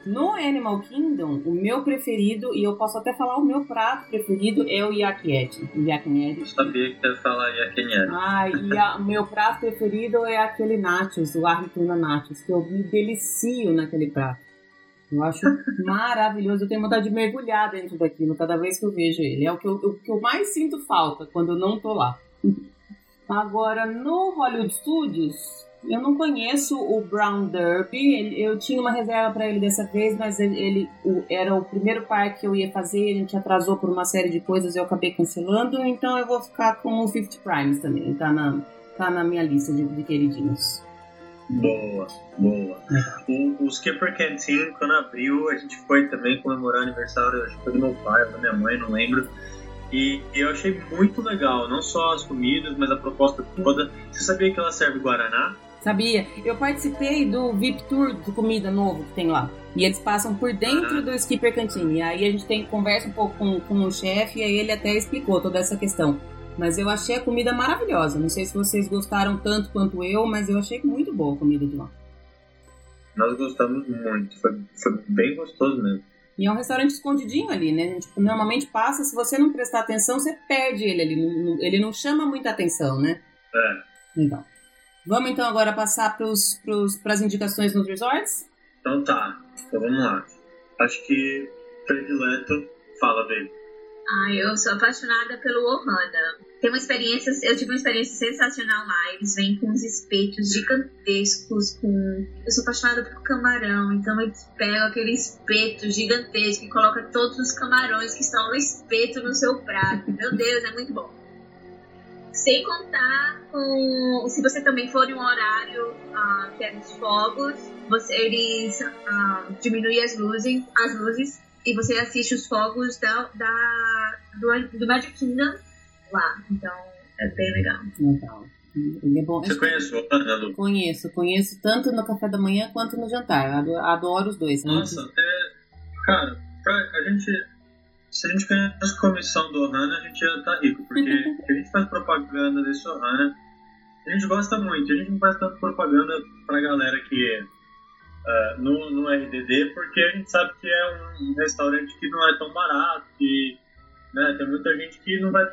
No Animal Kingdom, o meu preferido, e eu posso até falar o meu prato preferido, é o yakinieri. Eu sabia que ia falar yakinieri. O meu prato preferido é aquele nachos, o arrituna nachos, que eu me delicio naquele prato. Eu acho maravilhoso. Eu tenho vontade de mergulhar dentro daquilo cada vez que eu vejo ele. É o que eu mais sinto falta quando eu não tô lá. Agora, no Hollywood Studios, eu não conheço o Brown Derby. Eu tinha uma reserva para ele dessa vez, mas ele era o primeiro parque que eu ia fazer. A gente atrasou por uma série de coisas e eu acabei cancelando. Então eu vou ficar com o 50 Primes também. Ele tá na minha lista de queridinhos. Boa, boa. O Skipper Canteen, quando abriu, a gente foi também comemorar o aniversário, acho que foi do meu pai, da minha mãe, não lembro. E eu achei muito legal, não só as comidas, mas a proposta toda. Você sabia que ela serve guaraná? Sabia. Eu participei do VIP Tour de comida novo que tem lá. E eles passam por dentro do Skipper Canteen. E aí a gente conversa um pouco com o chefe, e aí ele até explicou toda essa questão. Mas eu achei a comida maravilhosa. Não sei se vocês gostaram tanto quanto eu, mas eu achei muito boa a comida de lá. Nós gostamos muito. Foi bem gostoso mesmo. E é um restaurante escondidinho ali, né? Tipo, normalmente passa, se você não prestar atenção, você perde ele. Ele não chama muita atenção, né? É. Então. Vamos então agora passar para as indicações nos resorts? Então tá. Então vamos lá. Acho que predileto fala bem. Ai, eu sou apaixonada pelo Ohana. Eu tive uma experiência sensacional lá. Eles vêm com uns espetos gigantescos. Eu sou apaixonada por camarão. Então eles pegam aquele espeto gigantesco e colocam todos os camarões que estão no espeto no seu prato. Meu Deus, é muito bom. Sem contar com... Se você também for em um horário que é dos fogos, eles diminuem as luzes. E você assiste os fogos do Magic Kingdom lá. Então, é bem legal. Legal. Ele é bom. Você conhece o Ana, Lu? Conheço tanto no café da manhã quanto no jantar. Adoro os dois. Nossa, cara, se a gente ganhasse comissão do Ohana, a gente já tá rico. Porque a gente faz propaganda desse Ohana. A gente gosta muito. A gente não faz tanto propaganda pra galera que... no RDD, porque a gente sabe que é um restaurante que não é tão barato, que, né, tem muita gente que não vai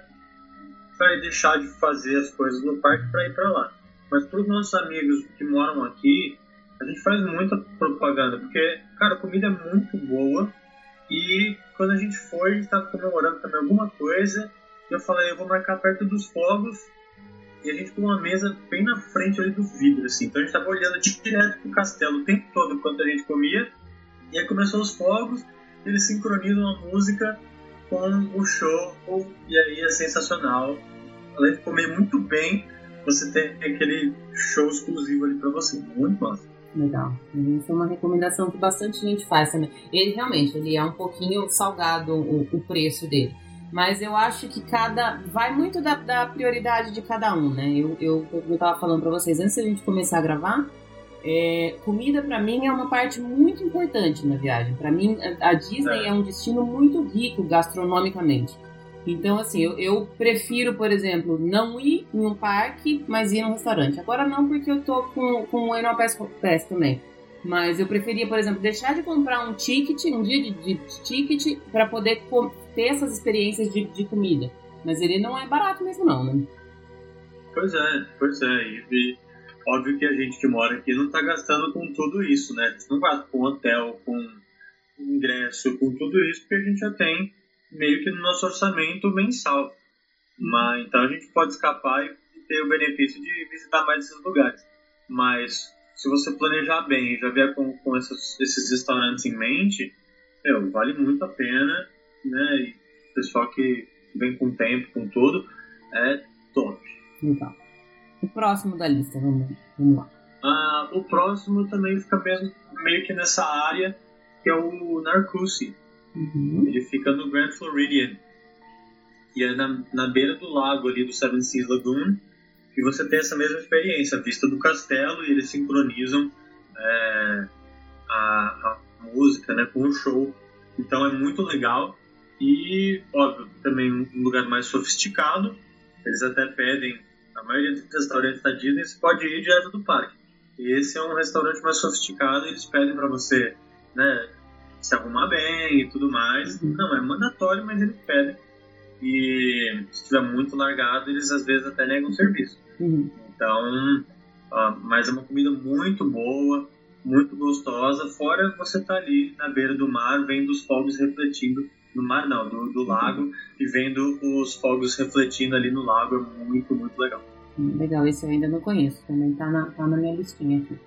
deixar de fazer as coisas no parque para ir para lá. Mas para os nossos amigos que moram aqui, a gente faz muita propaganda, porque, cara, a comida é muito boa, e quando a gente foi, a gente estava comemorando também alguma coisa, e eu falei, eu vou marcar perto dos fogos. E a gente com uma mesa bem na frente ali do vidro, assim. Então a gente tava olhando direto pro castelo o tempo todo enquanto a gente comia. E aí começou os fogos, eles sincronizam a música com o show. E aí é sensacional. Além de comer muito bem, você tem aquele show exclusivo ali pra você. Muito massa. Legal. Isso é uma recomendação que bastante gente faz também. Ele realmente, ele é um pouquinho salgado o preço dele. Mas eu acho que vai muito da prioridade de cada um, né? Eu tava falando pra vocês antes da gente começar a gravar, comida pra mim é uma parte muito importante na viagem. Pra mim, a Disney é um destino muito rico gastronomicamente. Então, assim, eu prefiro, por exemplo, não ir em um parque, mas ir em um restaurante. Agora não, porque eu tô com o Animal Pass também. Mas eu preferia, por exemplo, deixar de comprar um ticket, um dia de ticket, pra poder ter essas experiências de comida. Mas ele não é barato mesmo não, né? Pois é. E óbvio que a gente que mora aqui não tá gastando com tudo isso, né? A gente não gasta com hotel, com ingresso, com tudo isso, porque a gente já tem meio que no nosso orçamento mensal. Mas então a gente pode escapar e ter o benefício de visitar mais esses lugares. Mas se você planejar bem e já vier com esses restaurantes em mente, vale muito a pena, né? E o pessoal que vem com tempo, com tudo, é top. Então, o próximo da lista, vamos lá. O próximo também fica meio que nessa área, que é o Narcoose. Uhum. Ele fica no Grand Floridian, e é na beira do lago ali do Seven Seas Lagoon. E você tem essa mesma experiência, a vista do castelo, e eles sincronizam a música, né, com o show. Então é muito legal. E, óbvio, também um lugar mais sofisticado. Eles até pedem, a maioria dos restaurantes da Disney, você pode ir direto do parque. E esse é um restaurante mais sofisticado, eles pedem para você, né, se arrumar bem e tudo mais. Não é mandatório, mas eles pedem. E se estiver muito largado, eles às vezes até negam o serviço. Uhum. Então, mas é uma comida muito boa. muito gostosa, fora você tá ali na beira do mar, vendo os fogos refletindo, no mar não, do lago, e vendo os fogos refletindo ali no lago, é muito, muito legal. Legal, esse eu ainda não conheço, também tá na minha listinha aqui.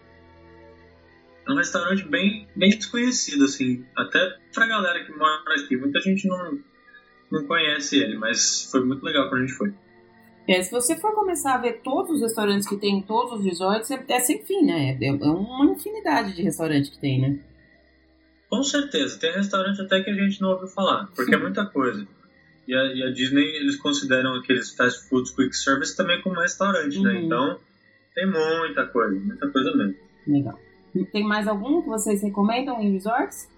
É um restaurante bem, bem desconhecido, assim, até pra galera que mora aqui, muita gente não conhece ele, mas foi muito legal quando a gente foi. É, se você for começar a ver todos os restaurantes que tem em todos os resorts, é sem fim, né? É uma infinidade de restaurantes que tem, né? Com certeza. Tem restaurante até que a gente não ouviu falar, porque é muita coisa. E a Disney, eles consideram aqueles fast foods, quick service também como restaurante, né? Então, tem muita coisa mesmo. Legal. Tem mais algum que vocês recomendam em resorts?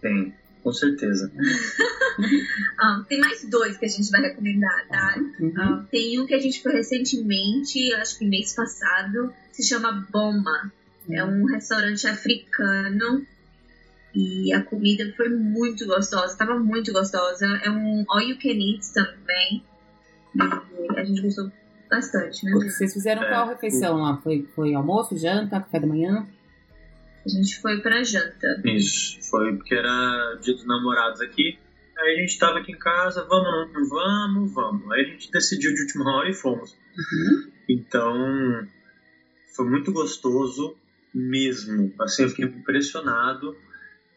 Tem. Com certeza. Tem mais dois que a gente vai recomendar, tá? Tem um que a gente foi recentemente, acho que mês passado, se chama Boma. É um restaurante africano e a comida foi muito gostosa, tava muito gostosa. É um all you can eat também. E a gente gostou bastante, né? Vocês fizeram qual refeição lá? Foi almoço, janta, café da manhã? A gente foi pra janta. Isso, foi porque era dia dos namorados aqui. Aí a gente tava aqui em casa, vamos. Aí a gente decidiu de última hora e fomos. Então, foi muito gostoso mesmo. Assim, eu fiquei impressionado.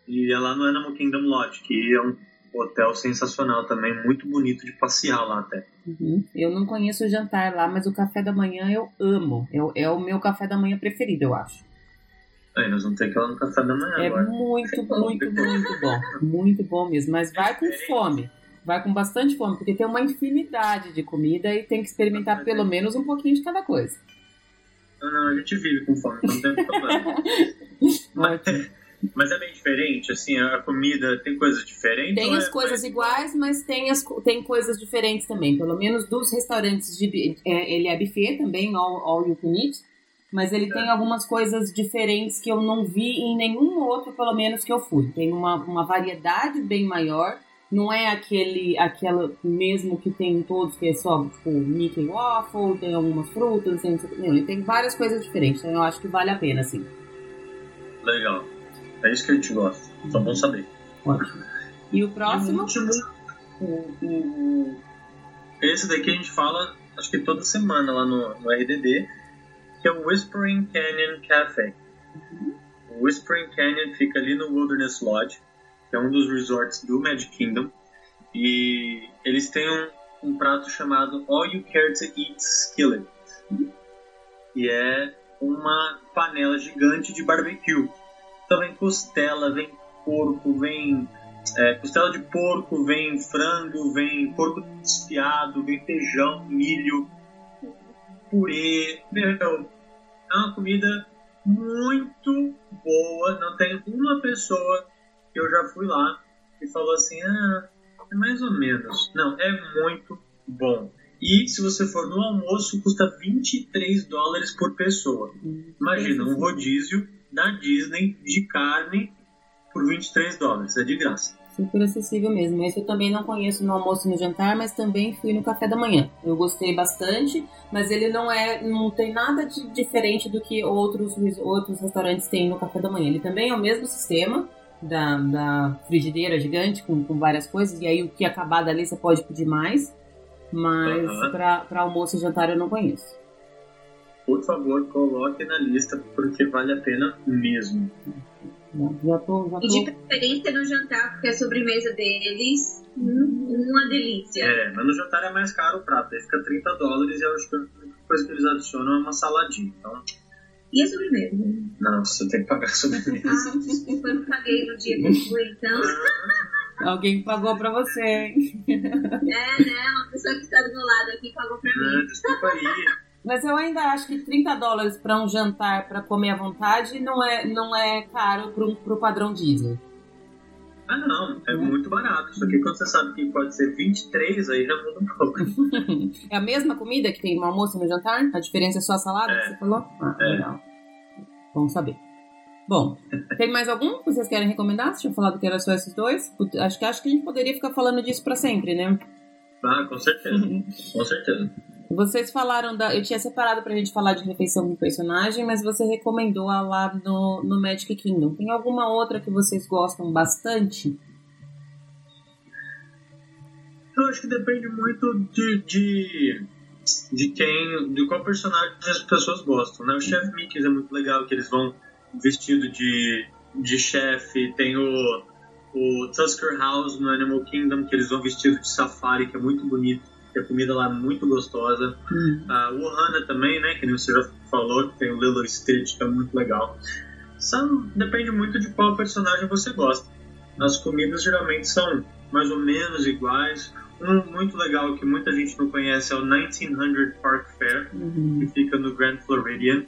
E é lá no Animal Kingdom Lodge, que é um hotel sensacional também, muito bonito de passear lá até. Eu não conheço o jantar lá, mas o café da manhã eu amo. É o meu café da manhã preferido, eu acho. Aí nós vamos ter que ir lá no café da manhã agora. É muito bom. Muito bom mesmo. Mas vai com fome. Vai com bastante fome, porque tem uma infinidade de comida e tem que experimentar pelo menos um pouquinho de cada coisa. Não, a gente vive com fome, não tem problema. Mas é bem diferente, assim, a comida tem coisas diferentes? Tem as coisas iguais, mas tem coisas diferentes também. Pelo menos dos restaurantes, ele é buffet também, all you can eat. Mas ele tem algumas coisas diferentes que eu não vi em nenhum outro, pelo menos, que eu fui. Tem uma variedade bem maior. Não é aquela mesmo que tem em todos, que é só, tipo, Mickey Waffle, tem algumas frutas, ele tem várias coisas diferentes. Então eu acho que vale a pena, sim. Legal. É isso que a gente gosta. Só bom saber. Ótimo. E o próximo? O último. Esse daqui a gente fala, acho que toda semana lá no RDD, que é o Whispering Canyon Café. O Whispering Canyon fica ali no Wilderness Lodge, que é um dos resorts do Magic Kingdom, e eles têm um prato chamado All You Care to Eat Skillet, e é uma panela gigante de barbecue. Então vem costela, vem porco, vem costela de porco, vem frango, vem porco desfiado, vem feijão, milho, purê, meu. É uma comida muito boa. Não tem uma pessoa que eu já fui lá e falou assim, é mais ou menos. Não, é muito bom. E se você for no almoço, custa $23 por pessoa. Imagina, um rodízio da Disney de carne por $23. É de graça. Super acessível mesmo. Esse eu também não conheço no almoço e no jantar, mas também fui no café da manhã. Eu gostei bastante, mas ele não tem nada de diferente do que outros restaurantes têm no café da manhã. Ele também é o mesmo sistema da frigideira gigante, com várias coisas, e aí o que acabar dali você pode pedir mais, mas para almoço e jantar eu não conheço. Por favor, coloque na lista, porque vale a pena mesmo. Já tô. E de preferência no jantar, porque a sobremesa deles uma delícia. Mas no jantar é mais caro o prato, ele fica $30 e acho que a única coisa que eles adicionam é uma saladinha. Então... E a sobremesa? Não, você tem que pagar a sobremesa. Desculpa, eu não paguei no dia que eu fui, então. Alguém pagou pra você, hein? Uma pessoa que está do meu lado aqui pagou pra mim. Desculpa aí. Mas eu ainda acho que $30 para um jantar, para comer à vontade, não é caro para o padrão Disney. Ah, não. É muito barato. Só que quando você sabe que pode ser 23, aí já muda um pouco. É a mesma comida que tem no almoço e no jantar? A diferença é só a salada que você falou? Legal. Vamos saber. Bom, tem mais algum que vocês querem recomendar? Vocês tinham falado que era só esses dois? Acho que a gente poderia ficar falando disso para sempre, né? Ah, com certeza. Vocês falaram da... Eu tinha separado pra gente falar de refeição com personagem, mas você recomendou a lá no Magic Kingdom. Tem alguma outra que vocês gostam bastante? Eu acho que depende muito de quem... De qual personagem as pessoas gostam, né? O Chef Mickey é muito legal, que eles vão vestido de chefe. Tem o Tusker House no Animal Kingdom, que eles vão vestido de safari, que é muito bonito. Que a comida lá é muito gostosa. O Ohana também, né? Que nem você já falou, que tem o Lilo Stitch, que é muito legal. Só depende muito de qual personagem você gosta. As comidas geralmente são mais ou menos iguais. Um muito legal que muita gente não conhece é o 1900 Park Fair, que fica no Grand Floridian.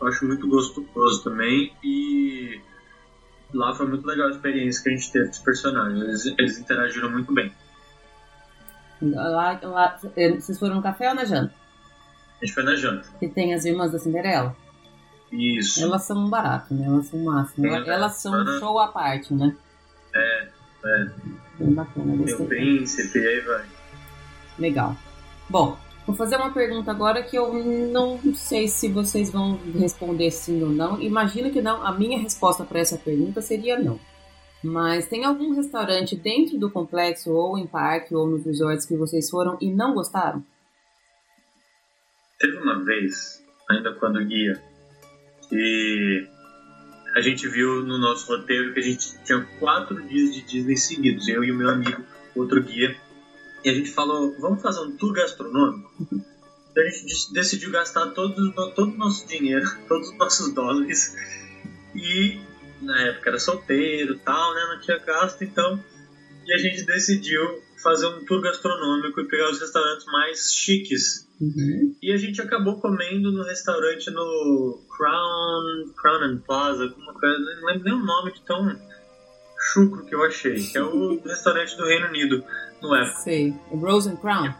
Eu acho muito gostoso também. E lá foi muito legal a experiência que a gente teve dos personagens. Eles interagiram muito bem. Lá, vocês foram no café ou na janta? A gente foi na janta. Que tem as irmãs da Cinderela. Isso. Elas são um barato, né? Elas são o máximo. Elas são um show à parte, né? É. Bem bacana. Meu príncipe, aí vai. Legal. Bom, vou fazer uma pergunta agora que eu não sei se vocês vão responder sim ou não. Imagino que não. A minha resposta para essa pergunta seria não. Mas tem algum restaurante dentro do complexo, ou em parque, ou nos resorts que vocês foram e não gostaram? Teve uma vez, ainda quando guia, que a gente viu no nosso roteiro que a gente tinha 4 dias de Disney seguidos, eu e o meu amigo, outro guia, e a gente falou, vamos fazer um tour gastronômico? Então a gente decidiu gastar todo o nosso dinheiro, todos os nossos dólares, e... Na época era solteiro e tal, né? Não tinha gasto, então... E a gente decidiu fazer um tour gastronômico e pegar os restaurantes mais chiques. E a gente acabou comendo no restaurante no Crown and Plaza, alguma coisa... Não lembro nem o nome de tão chucro que eu achei. Que é o restaurante do Reino Unido, não é? Sim, o Rose and Crown.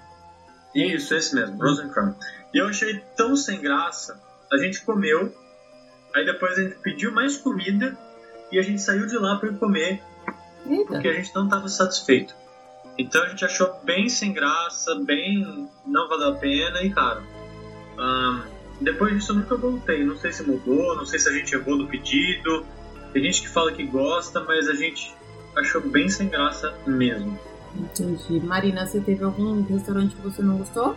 Isso, esse mesmo, Rose and Crown. E eu achei tão sem graça. A gente comeu, aí depois a gente pediu mais comida... E a gente saiu de lá para comer, porque a gente não estava satisfeito. Então a gente achou bem sem graça, bem não valeu a pena e caro. Depois disso eu nunca voltei, não sei se mudou, não sei se a gente errou no pedido. Tem gente que fala que gosta, mas a gente achou bem sem graça mesmo. Entendi. Marina, você teve algum restaurante que você não gostou?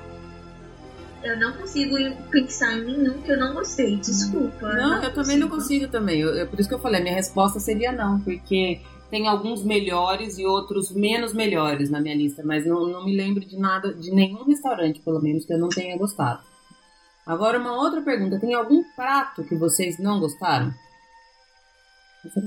Eu não consigo pensar em nenhum que eu não gostei, desculpa. Não, eu também não consigo também. Eu, por isso que eu falei, a minha resposta seria não, porque tem alguns melhores e outros menos melhores na minha lista, mas não me lembro de nada, de nenhum restaurante, pelo menos, que eu não tenha gostado. Agora, uma outra pergunta. Tem algum prato que vocês não gostaram?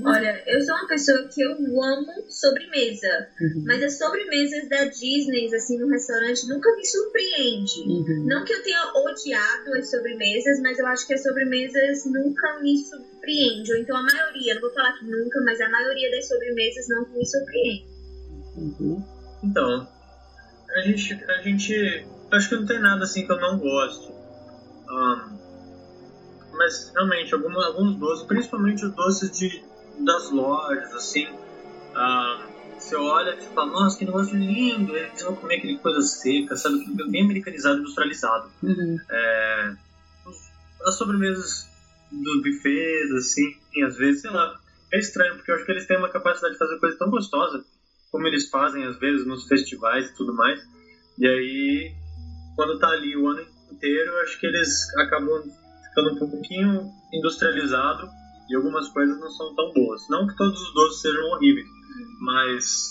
Olha, eu sou uma pessoa que eu amo sobremesa, mas as sobremesas da Disney, assim, no restaurante, nunca me surpreende. Não que eu tenha odiado as sobremesas, mas eu acho que as sobremesas nunca me surpreendem, ou então a maioria, não vou falar que nunca, mas a maioria das sobremesas não me surpreende. Então, a gente, acho que não tem nada assim que eu não goste. Mas realmente, alguns doces, principalmente os doces das lojas, assim, você olha e fala, nossa, que negócio lindo, eles vão comer aquele coisa seca, sabe, bem americanizado, industrializado. As sobremesas dos buffets, assim, às vezes, sei lá, é estranho, porque eu acho que eles têm uma capacidade de fazer coisa tão gostosa, como eles fazem, às vezes, nos festivais e tudo mais, e aí, quando tá ali o ano inteiro, eu acho que eles acabam... ficando um pouquinho industrializado e algumas coisas não são tão boas. Não que todos os doces sejam horríveis, mas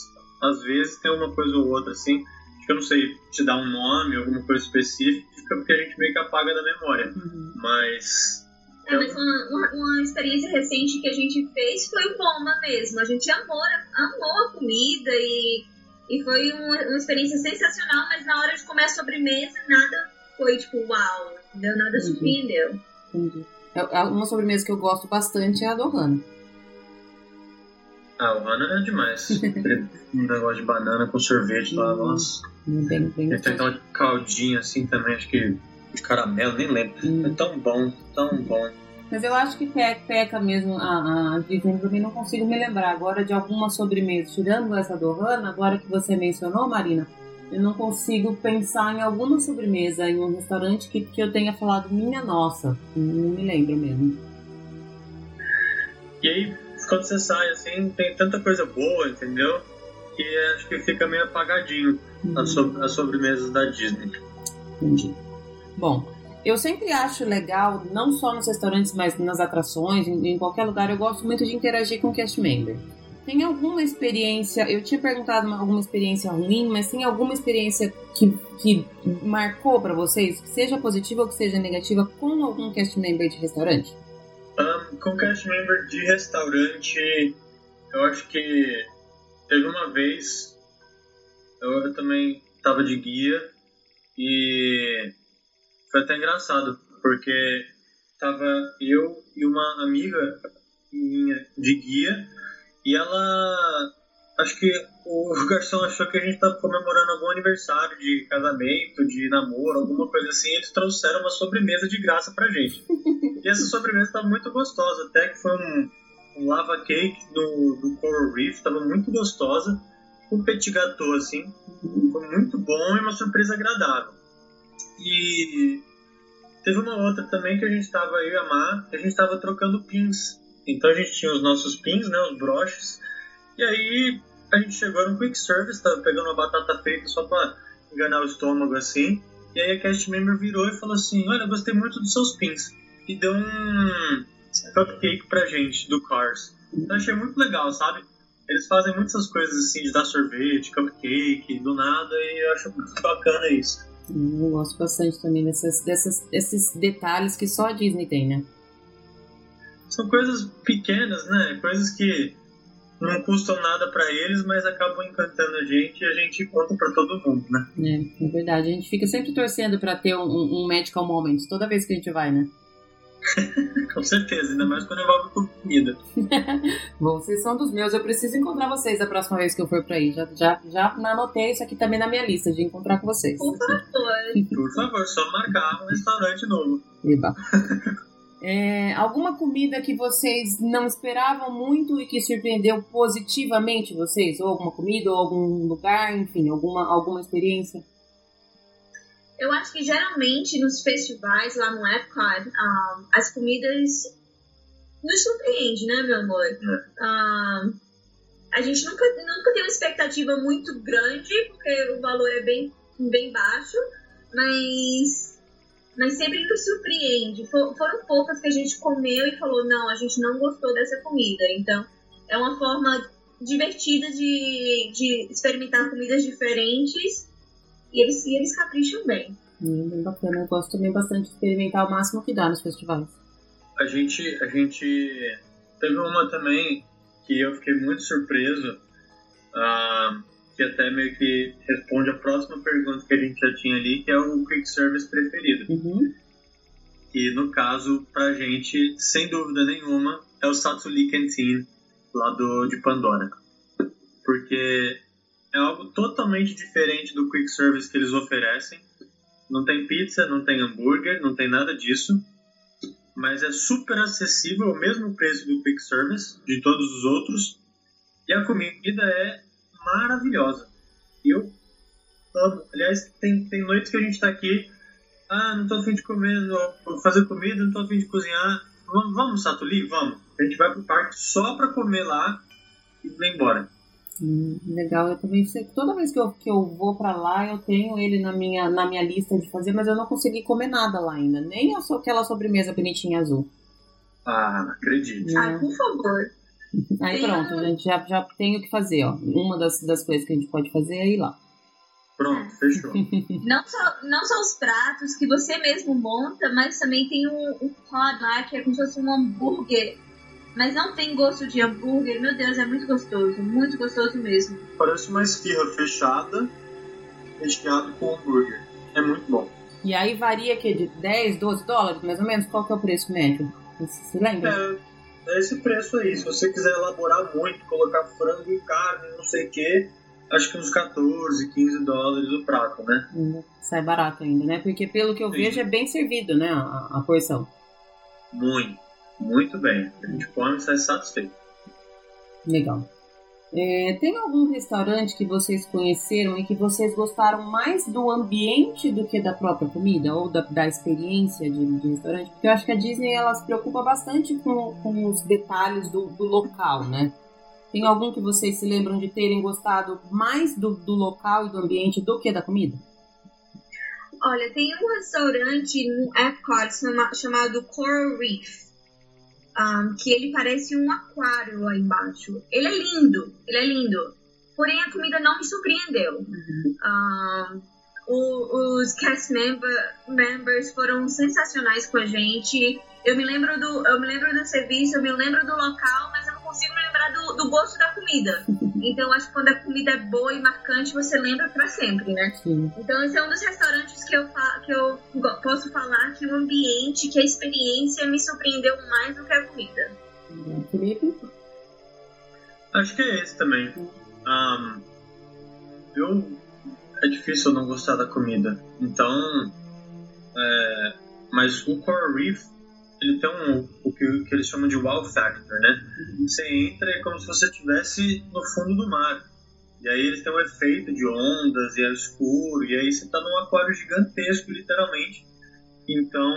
às vezes tem uma coisa ou outra assim, que eu não sei te dar um nome, alguma coisa específica, porque a gente meio que apaga da memória. Mas... Mas uma experiência recente que a gente fez foi o Boma mesmo. A gente amou a comida e foi uma experiência sensacional, mas na hora de comer a sobremesa, nada foi tipo, uau, não deu nada surpreendeu. Entendi. Uma sobremesa que eu gosto bastante é a do Ohana. A Ohana é demais. Um negócio de banana com sorvete lá, nossa. Bem tem aquela caldinha assim também, acho que de caramelo, nem lembro. É tão bom, tão bom. Mas eu acho que peca mesmo a Disney, eu também não consigo me lembrar agora de alguma sobremesa, tirando essa do Ohana, agora que você mencionou, Marina. Eu não consigo pensar em alguma sobremesa em um restaurante que eu tenha falado minha nossa. Não me lembro mesmo. E aí, quando você sai, assim, tem tanta coisa boa, entendeu? Que acho que fica meio apagadinho as sobremesas da Disney. Entendi. Bom, eu sempre acho legal, não só nos restaurantes, mas nas atrações, em qualquer lugar, eu gosto muito de interagir com o cast member. Tem alguma experiência, eu tinha perguntado alguma experiência ruim, mas tem alguma experiência que marcou pra vocês, que seja positiva ou que seja negativa, com algum cast member de restaurante? Com cast member de restaurante, eu acho que teve uma vez, eu também tava de guia e foi até engraçado, porque tava eu e uma amiga minha de guia. E ela, acho que o garçom achou que a gente tava comemorando algum aniversário de casamento, de namoro, alguma coisa assim. Eles trouxeram uma sobremesa de graça pra gente. E essa sobremesa tava muito gostosa, até que foi um lava cake do Coral Reef, tava muito gostosa. Um petit gâteau, assim, foi muito bom e uma surpresa agradável. E teve uma outra também que a gente tava, eu e a Má, que a gente tava trocando pins. Então a gente tinha os nossos pins, né, os broches, e aí a gente chegou num quick service, tava pegando uma batata frita só pra enganar o estômago, assim, e aí a cast member virou e falou assim, olha, eu gostei muito dos seus pins, e deu um cupcake pra gente, do Cars. Então achei muito legal, sabe? Eles fazem muitas coisas assim, de dar sorvete, cupcake, do nada, e eu acho muito bacana isso. Eu gosto bastante também desses detalhes que só a Disney tem, né? São coisas pequenas, né? Coisas que não custam nada pra eles, mas acabam encantando a gente e a gente conta pra todo mundo, né? É verdade. A gente fica sempre torcendo pra ter um magical moment toda vez que a gente vai, né? Com certeza. Ainda mais quando envolve comida. Bom, vocês são dos meus. Eu preciso encontrar vocês a próxima vez que eu for pra aí. Já anotei isso aqui também na minha lista de encontrar com vocês. Por favor. Por favor, só marcar um restaurante novo. Eba. Alguma comida que vocês não esperavam muito e que surpreendeu positivamente vocês? Ou alguma comida, ou algum lugar, enfim, alguma experiência? Eu acho que geralmente nos festivais lá no Epcot, as comidas nos surpreendem, né, meu amor? A gente nunca tem uma expectativa muito grande, porque o valor é bem, bem baixo, mas sempre nos surpreende. Foram poucas que a gente comeu e falou, não, a gente não gostou dessa comida. Então, é uma forma divertida de experimentar comidas diferentes e eles capricham bem. Bem bacana, eu gosto também bastante de experimentar o máximo que dá nos festivais. A gente teve uma também que eu fiquei muito surpreso, que até meio que responde a próxima pergunta que a gente já tinha ali, que é o quick service preferido. E no caso, pra gente, sem dúvida nenhuma, é o Satu'li Canteen, lá de Pandora. Porque é algo totalmente diferente do quick service que eles oferecem. Não tem pizza, não tem hambúrguer, não tem nada disso. Mas é super acessível, o mesmo preço do quick service, de todos os outros. E a comida é maravilhosa. Eu amo. Aliás, tem noites que a gente tá aqui. Não tô a fim de comer, não, fazer comida, não tô a fim de cozinhar. Vamos, Satu'li? Vamos. A gente vai pro parque só pra comer lá e vai embora. Legal. Eu também sei que toda vez que eu vou pra lá, eu tenho ele na minha lista de fazer, mas eu não consegui comer nada lá ainda. Nem aquela sobremesa bonitinha azul. Não acredito. Por favor. Aí pronto, a gente já tem o que fazer, ó. Uma das coisas que a gente pode fazer é ir lá. Pronto, fechou. Não só os pratos que você mesmo monta, mas também tem um pod lá que é como se fosse um hambúrguer. Mas não tem gosto de hambúrguer. Meu Deus, é muito gostoso mesmo. Parece uma esfirra fechada, recheada com hambúrguer. É muito bom. E aí varia que de 10, 12 dólares, mais ou menos? Qual que é o preço médio? Você lembra? É esse preço aí, se você quiser elaborar muito, colocar frango e carne, não sei o que, acho que uns 14, 15 dólares o prato, né? Sai barato ainda, né? Porque pelo que eu vejo é bem servido, né, a porção. Muito bem. A gente come e sai satisfeito. Legal. Tem algum restaurante que vocês conheceram e que vocês gostaram mais do ambiente do que da própria comida ou da experiência de restaurante? Porque eu acho que a Disney, ela se preocupa bastante com os detalhes do local, né? Tem algum que vocês se lembram de terem gostado mais do local e do ambiente do que da comida? Olha, tem um restaurante no Epcot chamado Coral Reef, que ele parece um aquário lá embaixo. Ele é lindo. Porém, a comida não me surpreendeu. Uhum. Os cast members foram sensacionais com a gente. Eu me lembro do serviço, eu me lembro do local, mas eu não consigo me lembrar do gosto da comida. Então, acho que quando a comida é boa e marcante, você lembra pra sempre, né? Sim. Então, esse é um dos restaurantes que eu posso falar que o ambiente, que a experiência me surpreendeu mais do que a comida. Felipe? Acho que é esse também. É difícil eu não gostar da comida. Então, mas o Coral Reef, ele tem o que eles chamam de wow factor, né? Você entra e é como se você estivesse no fundo do mar. E aí eles têm um efeito de ondas, e é escuro, e aí você tá num aquário gigantesco, literalmente. Então,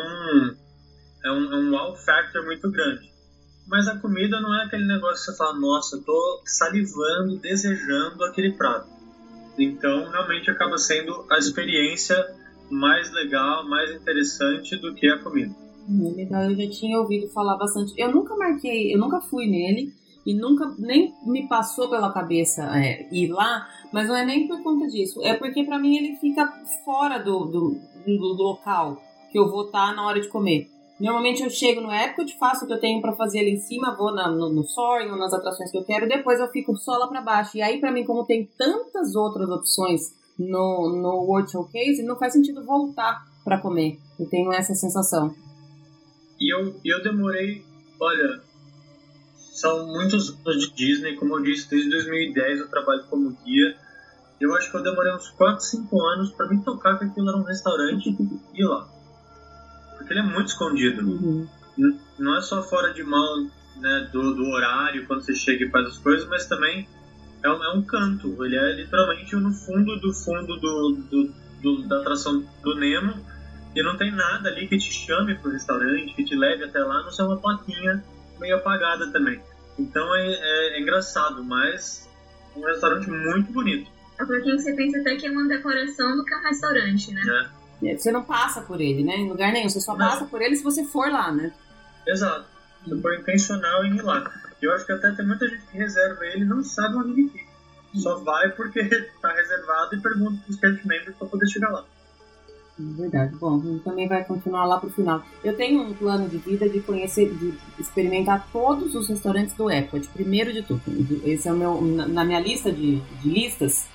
é um wow factor muito grande. Mas a comida não é aquele negócio que você fala, nossa, eu tô salivando, desejando aquele prato. Então, realmente acaba sendo a experiência mais legal, mais interessante do que a comida. Legal, eu já tinha ouvido falar bastante. Eu nunca fui nele e nunca nem me passou pela cabeça ir lá, mas não é nem por conta disso, é porque pra mim ele fica fora do local que eu vou estar na hora de comer. Normalmente eu chego no Epcot, faço o que eu tenho pra fazer ali em cima, vou no Soaring ou nas atrações que eu quero, depois eu fico só lá pra baixo. E aí pra mim, como tem tantas outras opções no World Showcase, não faz sentido voltar pra comer. Eu tenho essa sensação. E eu demorei, olha, são muitos anos de Disney, como eu disse, desde 2010 eu trabalho como guia. Eu acho que eu demorei uns 4, 5 anos pra me tocar que aquilo era um restaurante e ir lá. Porque ele é muito escondido. Uhum. Não é só fora de mão, né, do horário, quando você chega e faz as coisas, mas também é um canto. Ele é literalmente no fundo da atração do Nemo. E não tem nada ali que te chame pro restaurante, que te leve até lá, não sei, uma plaquinha meio apagada também. Então é engraçado, mas um restaurante muito bonito. A plaquinha que você pensa até que é uma decoração do que é um restaurante, né? É. Você não passa por ele, né? Em lugar nenhum. Você só passa por ele se você for lá, né? Exato. Se for intencional em ir lá. Eu acho que até tem muita gente que reserva ele e não sabe onde ele fica. Só vai porque tá reservado e pergunta pros cast members pra poder chegar lá. Verdade. Bom, a gente também vai continuar lá pro final. Eu tenho um plano de vida de conhecer, de experimentar todos os restaurantes do Epcot, primeiro de tudo. Esse é o meu, na minha lista de listas,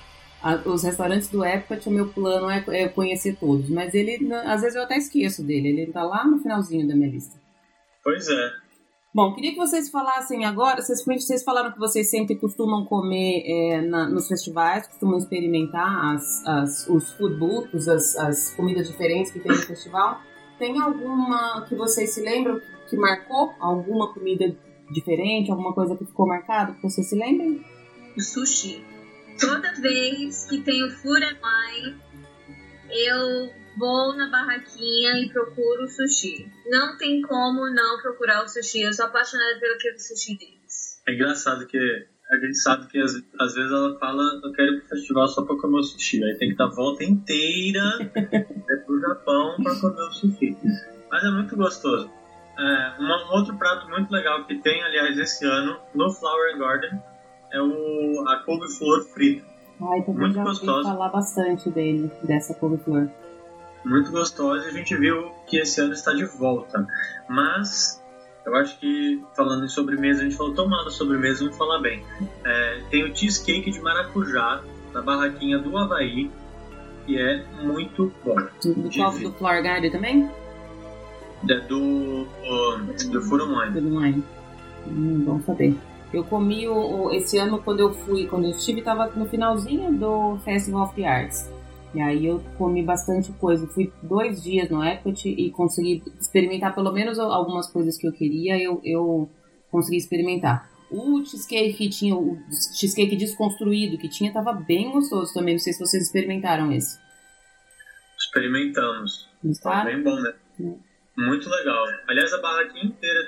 os restaurantes do Epcot, o meu plano é conhecer todos, mas ele, às vezes eu até esqueço dele, ele tá lá no finalzinho da minha lista. Pois é. Bom, queria que vocês falassem agora, vocês falaram que vocês sempre costumam comer nos festivais, costumam experimentar os food booths, as comidas diferentes que tem no festival. Tem alguma que vocês se lembram que marcou? Alguma comida diferente, alguma coisa que ficou marcada, que vocês se lembram? O sushi. Toda vez que tem o Food and Wine, eu vou na barraquinha e procuro sushi. Não tem como não procurar o sushi. Eu sou apaixonada pelo que é o sushi deles. É engraçado que a gente sabe que às vezes ela fala, eu quero ir pro festival só pra comer o sushi. Aí tem que dar a volta inteira pro Japão pra comer o sushi. Mas é muito gostoso. Um outro prato muito legal que tem, aliás, esse ano, no Flower Garden, é a couve-flor frita. Ai, também já ouvi falar bastante dessa couve-flor. Muito gostosa, e a gente viu que esse ano está de volta. Mas eu acho que, falando em sobremesa, a gente falou tão mal da sobremesa, vamos falar bem. Tem o cheesecake de maracujá na barraquinha do Havaí, que é muito bom. Do copo do Flower Garden também? É do Food and Wine. Food and Wine. Bom saber. Eu comi esse ano, quando eu estive, estava no finalzinho do Festival of the Arts. E aí eu comi bastante coisa, fui 2 dias no Epcot e consegui experimentar pelo menos algumas coisas que eu queria, eu consegui experimentar. O cheesecake tinha o cheesecake desconstruído que tinha, tava bem gostoso também. Não sei se vocês experimentaram esse. Experimentamos. Tá bem bom, né? Muito legal. Aliás, a barraquinha inteira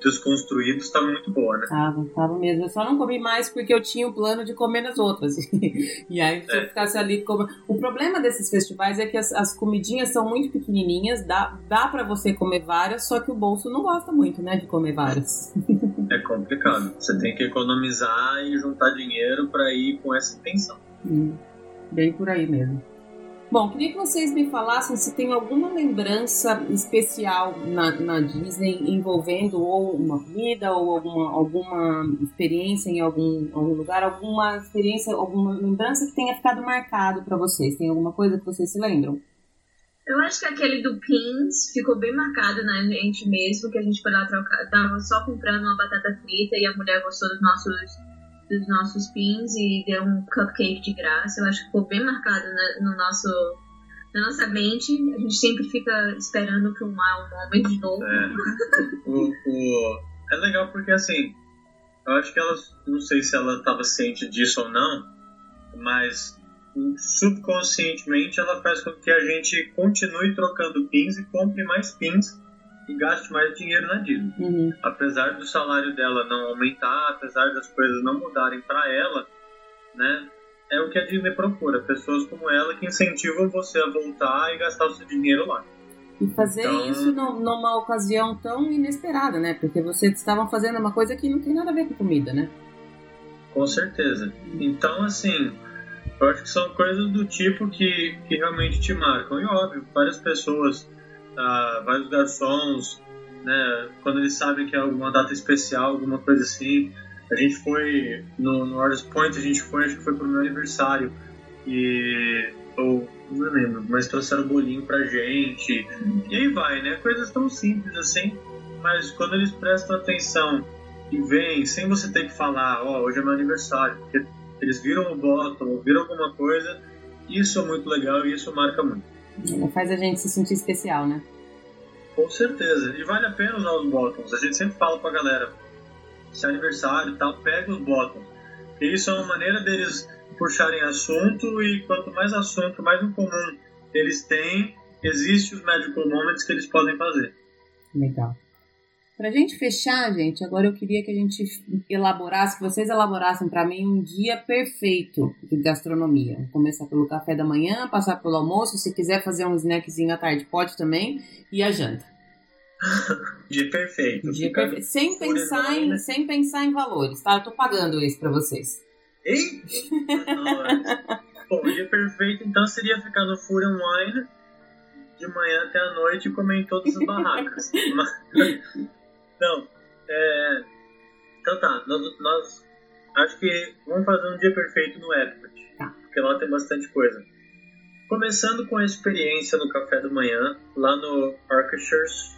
dos construídos estava muito boa, né? Tava mesmo. Eu só não comi mais porque eu tinha o plano de comer nas outras. E aí, se eu ficasse ali... O problema desses festivais é que as comidinhas são muito pequenininhas, dá pra você comer várias, só que o bolso não gosta muito, né, de comer várias. É complicado. Você tem que economizar e juntar dinheiro pra ir com essa intenção. Bem por aí mesmo. Bom, queria que vocês me falassem se tem alguma lembrança especial na Disney envolvendo ou uma comida ou alguma experiência em algum lugar, alguma experiência, alguma lembrança que tenha ficado marcado para vocês. Tem alguma coisa que vocês se lembram? Eu acho que aquele do Pins ficou bem marcado na gente mesmo, que a gente foi lá trocar, tava só comprando uma batata frita e a mulher gostou dos nossos pins e deu um cupcake de graça. Eu acho que ficou bem marcado na nossa mente. A gente sempre fica esperando filmar um momento de novo. É legal porque, assim, eu acho que ela, não sei se ela estava ciente disso ou não, mas subconscientemente ela faz com que a gente continue trocando pins e compre mais pins e gaste mais dinheiro na Disney. Apesar do salário dela não aumentar, apesar das coisas não mudarem para ela, né, é o que a Disney procura, pessoas como ela que incentivam você a voltar e gastar o seu dinheiro lá. E fazer isso numa ocasião tão inesperada, né, porque vocês estavam fazendo uma coisa que não tem nada a ver com comida, né? Com certeza. Então, assim, eu acho que são coisas do tipo que realmente te marcam. E óbvio, várias pessoas... vários garçons, né, quando eles sabem que é alguma data especial, alguma coisa assim. A gente foi no Artist Point, acho que foi pro meu aniversário, e eu não lembro, mas trouxeram bolinho pra gente. E aí vai, né, coisas tão simples assim, mas quando eles prestam atenção e vêm, sem você ter que falar, hoje é meu aniversário, porque eles viram o bottom, viram alguma coisa. Isso é muito legal e isso marca muito. Faz a gente se sentir especial, né? Com certeza. E vale a pena usar os bottoms. A gente sempre fala pra galera, se é aniversário e tal, pega os bottoms. E isso é uma maneira deles puxarem assunto, e quanto mais assunto, mais em comum eles têm, existem os magical moments que eles podem fazer. Legal. Pra gente fechar, gente, agora eu queria que a gente elaborasse, que vocês elaborassem pra mim um dia perfeito de gastronomia. Vou começar pelo café da manhã, passar pelo almoço, se quiser fazer um snackzinho à tarde, pode também, e a janta. Dia perfeito. Dia perfeito. Sem pensar em valores, tá? Eu tô pagando isso pra vocês. Ei? Bom, dia perfeito, então, seria ficar no Food and Wine de manhã até a noite e comer em todas as barracas. Não, então tá, nós acho que vamos fazer um dia perfeito no Epcot, porque lá tem bastante coisa. Começando com a experiência no café da manhã, lá no Arcachers.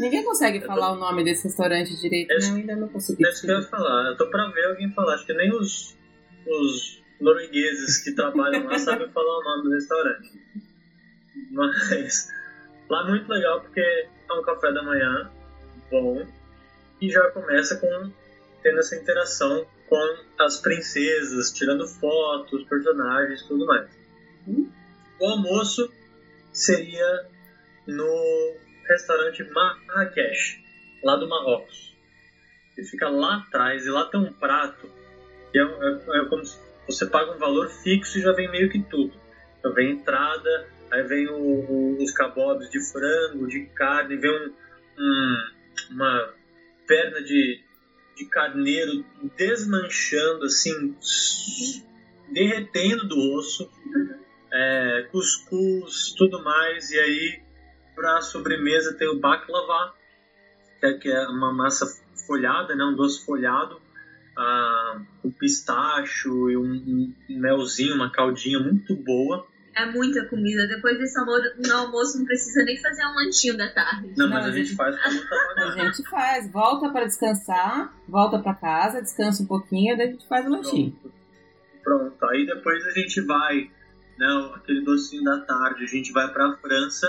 Ninguém consegue falar o nome desse restaurante direito, né? Eu ainda não consegui. Mas eu falar, eu tô pra ver alguém falar, acho que nem os noruegueses que trabalham lá sabem falar o nome do restaurante. Mas lá é muito legal porque... um café da manhã bom e já começa tendo essa interação com as princesas, tirando fotos, personagens, tudo mais. O almoço seria no restaurante Marrakech, lá do Marrocos. Ele fica lá atrás e lá tem um prato que é como se você paga um valor fixo e já vem meio que tudo. Já vem entrada, aí vem os cabobs de frango, de carne, vem uma perna de carneiro desmanchando, assim, derretendo do osso, cuscuz, tudo mais. E aí, para sobremesa, tem o baklava, que é uma massa folhada, né, um doce folhado, um pistacho e um melzinho, uma caldinha muito boa. É muita comida. Depois desse almoço não precisa nem fazer um lanchinho da tarde. Não, mas a gente faz pra não trabalhar. A gente faz. Volta pra descansar, volta pra casa, descansa um pouquinho, daí a gente faz o lanchinho. Pronto. Aí depois a gente vai, né, aquele docinho da tarde, a gente vai pra França,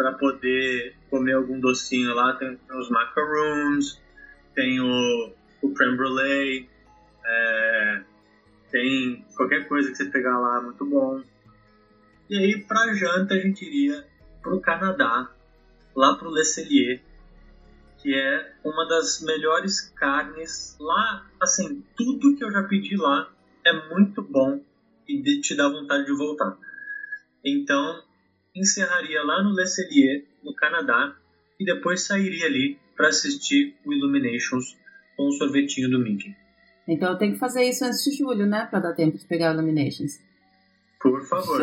para poder comer algum docinho lá. Tem os macaroons, tem o creme brulee, tem qualquer coisa que você pegar lá, muito bom. E aí, para janta, a gente iria para o Canadá, lá para o Le Cellier, que é uma das melhores carnes lá. Assim, tudo que eu já pedi lá é muito bom e te dá vontade de voltar. Então, encerraria lá no Le Cellier, no Canadá, e depois sairia ali para assistir o Illuminations com o sorvetinho do Mickey. Então eu tenho que fazer isso antes de julho, né? Para dar tempo de pegar o Illuminations. Por favor.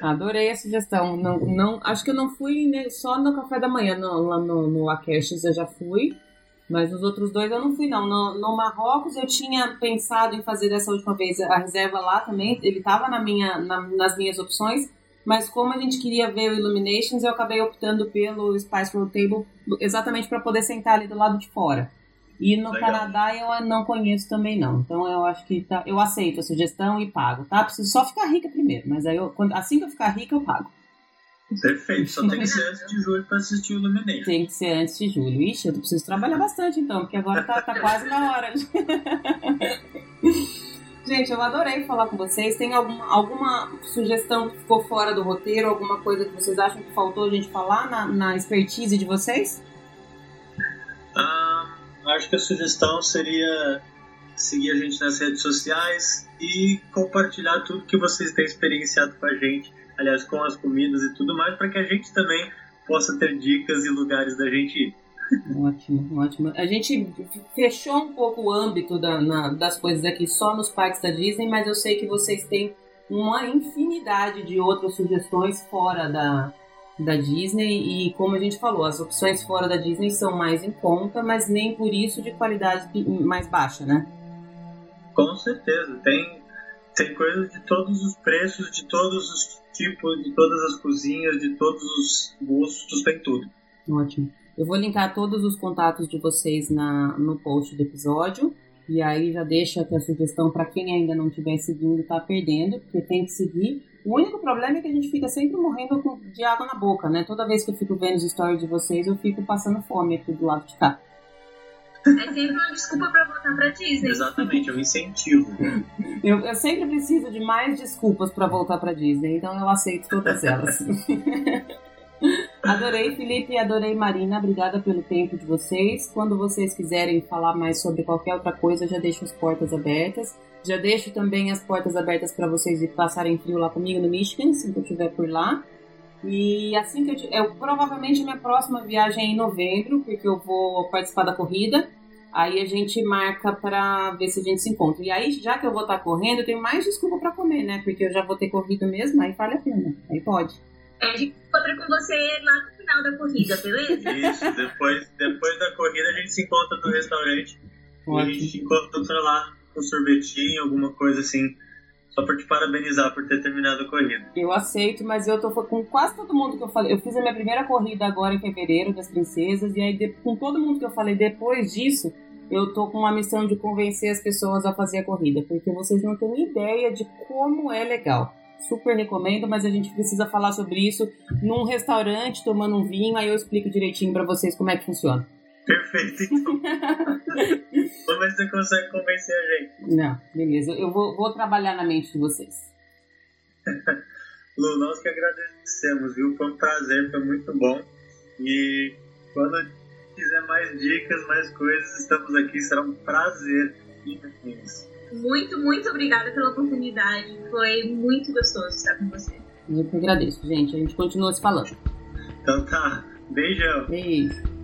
Adorei a sugestão. Não, acho que eu não fui só no café da manhã, lá no Akershus eu já fui, mas nos outros dois eu não fui, não. No Marrocos eu tinha pensado em fazer dessa última vez a reserva lá também, ele estava nas minhas opções, mas como a gente queria ver o Illuminations, eu acabei optando pelo Spice Road Table, exatamente para poder sentar ali do lado de fora. E no Legal. Canadá eu não conheço também não. Então eu acho que eu aceito a sugestão e pago, tá? Preciso só ficar rica primeiro, mas aí assim que eu ficar rica eu pago. Perfeito, só tem que ser antes de julho para assistir o Illumination. Tem que ser antes de julho. Ixi, eu preciso trabalhar bastante então, porque agora tá quase na hora. Gente, eu adorei falar com vocês. Tem alguma sugestão que ficou fora do roteiro? Alguma coisa que vocês acham que faltou a gente falar na expertise de vocês? Acho que a sugestão seria seguir a gente nas redes sociais e compartilhar tudo que vocês têm experienciado com a gente, aliás, com as comidas e tudo mais, para que a gente também possa ter dicas e lugares da gente ir. Ótimo, ótimo. A gente fechou um pouco o âmbito das coisas aqui só nos parques da Disney, mas eu sei que vocês têm uma infinidade de outras sugestões fora da Disney, e como a gente falou, as opções fora da Disney são mais em conta, mas nem por isso de qualidade mais baixa, né? Com certeza, tem coisas de todos os preços, de todos os tipos, de todas as cozinhas, de todos os gostos, tem tudo. Ótimo. Eu vou linkar todos os contatos de vocês no post do episódio, e aí já deixo aqui a sugestão para quem ainda não estiver seguindo, tá perdendo, porque tem que seguir. O único problema é que a gente fica sempre morrendo de água na boca, né? Toda vez que eu fico vendo os stories de vocês, eu fico passando fome aqui do lado de cá. É sempre uma desculpa pra voltar pra Disney. Exatamente, é um incentivo. Eu sempre preciso de mais desculpas pra voltar pra Disney, então eu aceito todas elas. Adorei, Felipe, e adorei, Marina. Obrigada pelo tempo de vocês. Quando vocês quiserem falar mais sobre qualquer outra coisa, eu já deixo as portas abertas. Já deixo também as portas abertas para vocês passarem frio lá comigo no Michigan, se eu estiver por lá. E assim que eu provavelmente minha próxima viagem é em novembro, porque eu vou participar da corrida. Aí a gente marca para ver se a gente se encontra. E aí, já que eu vou estar correndo, eu tenho mais desculpa para comer, né? Porque eu já vou ter corrido mesmo, aí vale a pena. Aí pode. A gente encontra com você lá no final da corrida, beleza? Isso, depois da corrida a gente se encontra no restaurante. Ótimo. E a gente se encontra lá com um sorvetinho, alguma coisa assim, só pra te parabenizar por ter terminado a corrida. Eu aceito, mas eu tô com quase todo mundo que eu falei. Eu fiz a minha primeira corrida agora em fevereiro das princesas, e aí com todo mundo que eu falei depois disso, eu tô com uma missão de convencer as pessoas a fazer a corrida, porque vocês não têm ideia de como é legal. Super recomendo, mas a gente precisa falar sobre isso num restaurante, tomando um vinho, aí eu explico direitinho pra vocês como é que funciona. Perfeito, então. Vamos ver se você consegue convencer a gente. Não, beleza. Eu vou trabalhar na mente de vocês. Lu, nós que agradecemos, viu? Foi um prazer, foi muito bom. E quando quiser mais dicas, mais coisas, estamos aqui. Será um prazer. Muito, muito obrigada pela oportunidade. Foi muito gostoso estar com você. Eu que agradeço, gente. A gente continua se falando. Então tá. Beijão. Beijo.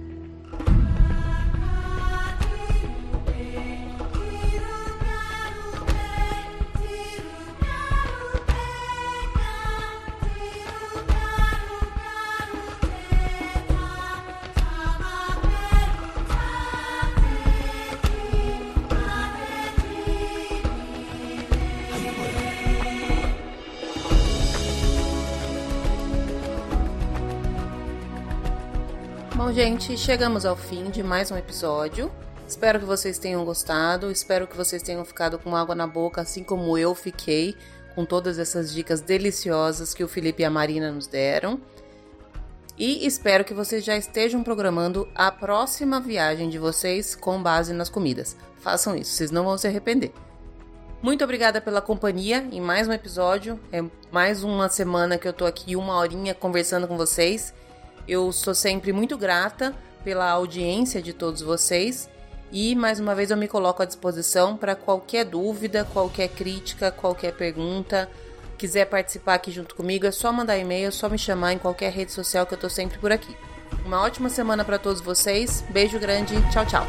Bom, gente, chegamos ao fim de mais um episódio. Espero que vocês tenham gostado, espero que vocês tenham ficado com água na boca, assim como eu fiquei, com todas essas dicas deliciosas que o Felipe e a Marina nos deram. E espero que vocês já estejam programando a próxima viagem de vocês com base nas comidas. Façam isso, vocês não vão se arrepender. Muito obrigada pela companhia em mais um episódio. É mais uma semana que eu tô aqui, uma horinha, conversando com vocês. Eu sou sempre muito grata pela audiência de todos vocês. E, mais uma vez, eu me coloco à disposição para qualquer dúvida, qualquer crítica, qualquer pergunta. Quiser participar aqui junto comigo, é só mandar e-mail, é só me chamar em qualquer rede social que eu tô sempre por aqui. Uma ótima semana para todos vocês. Beijo grande. Tchau, tchau.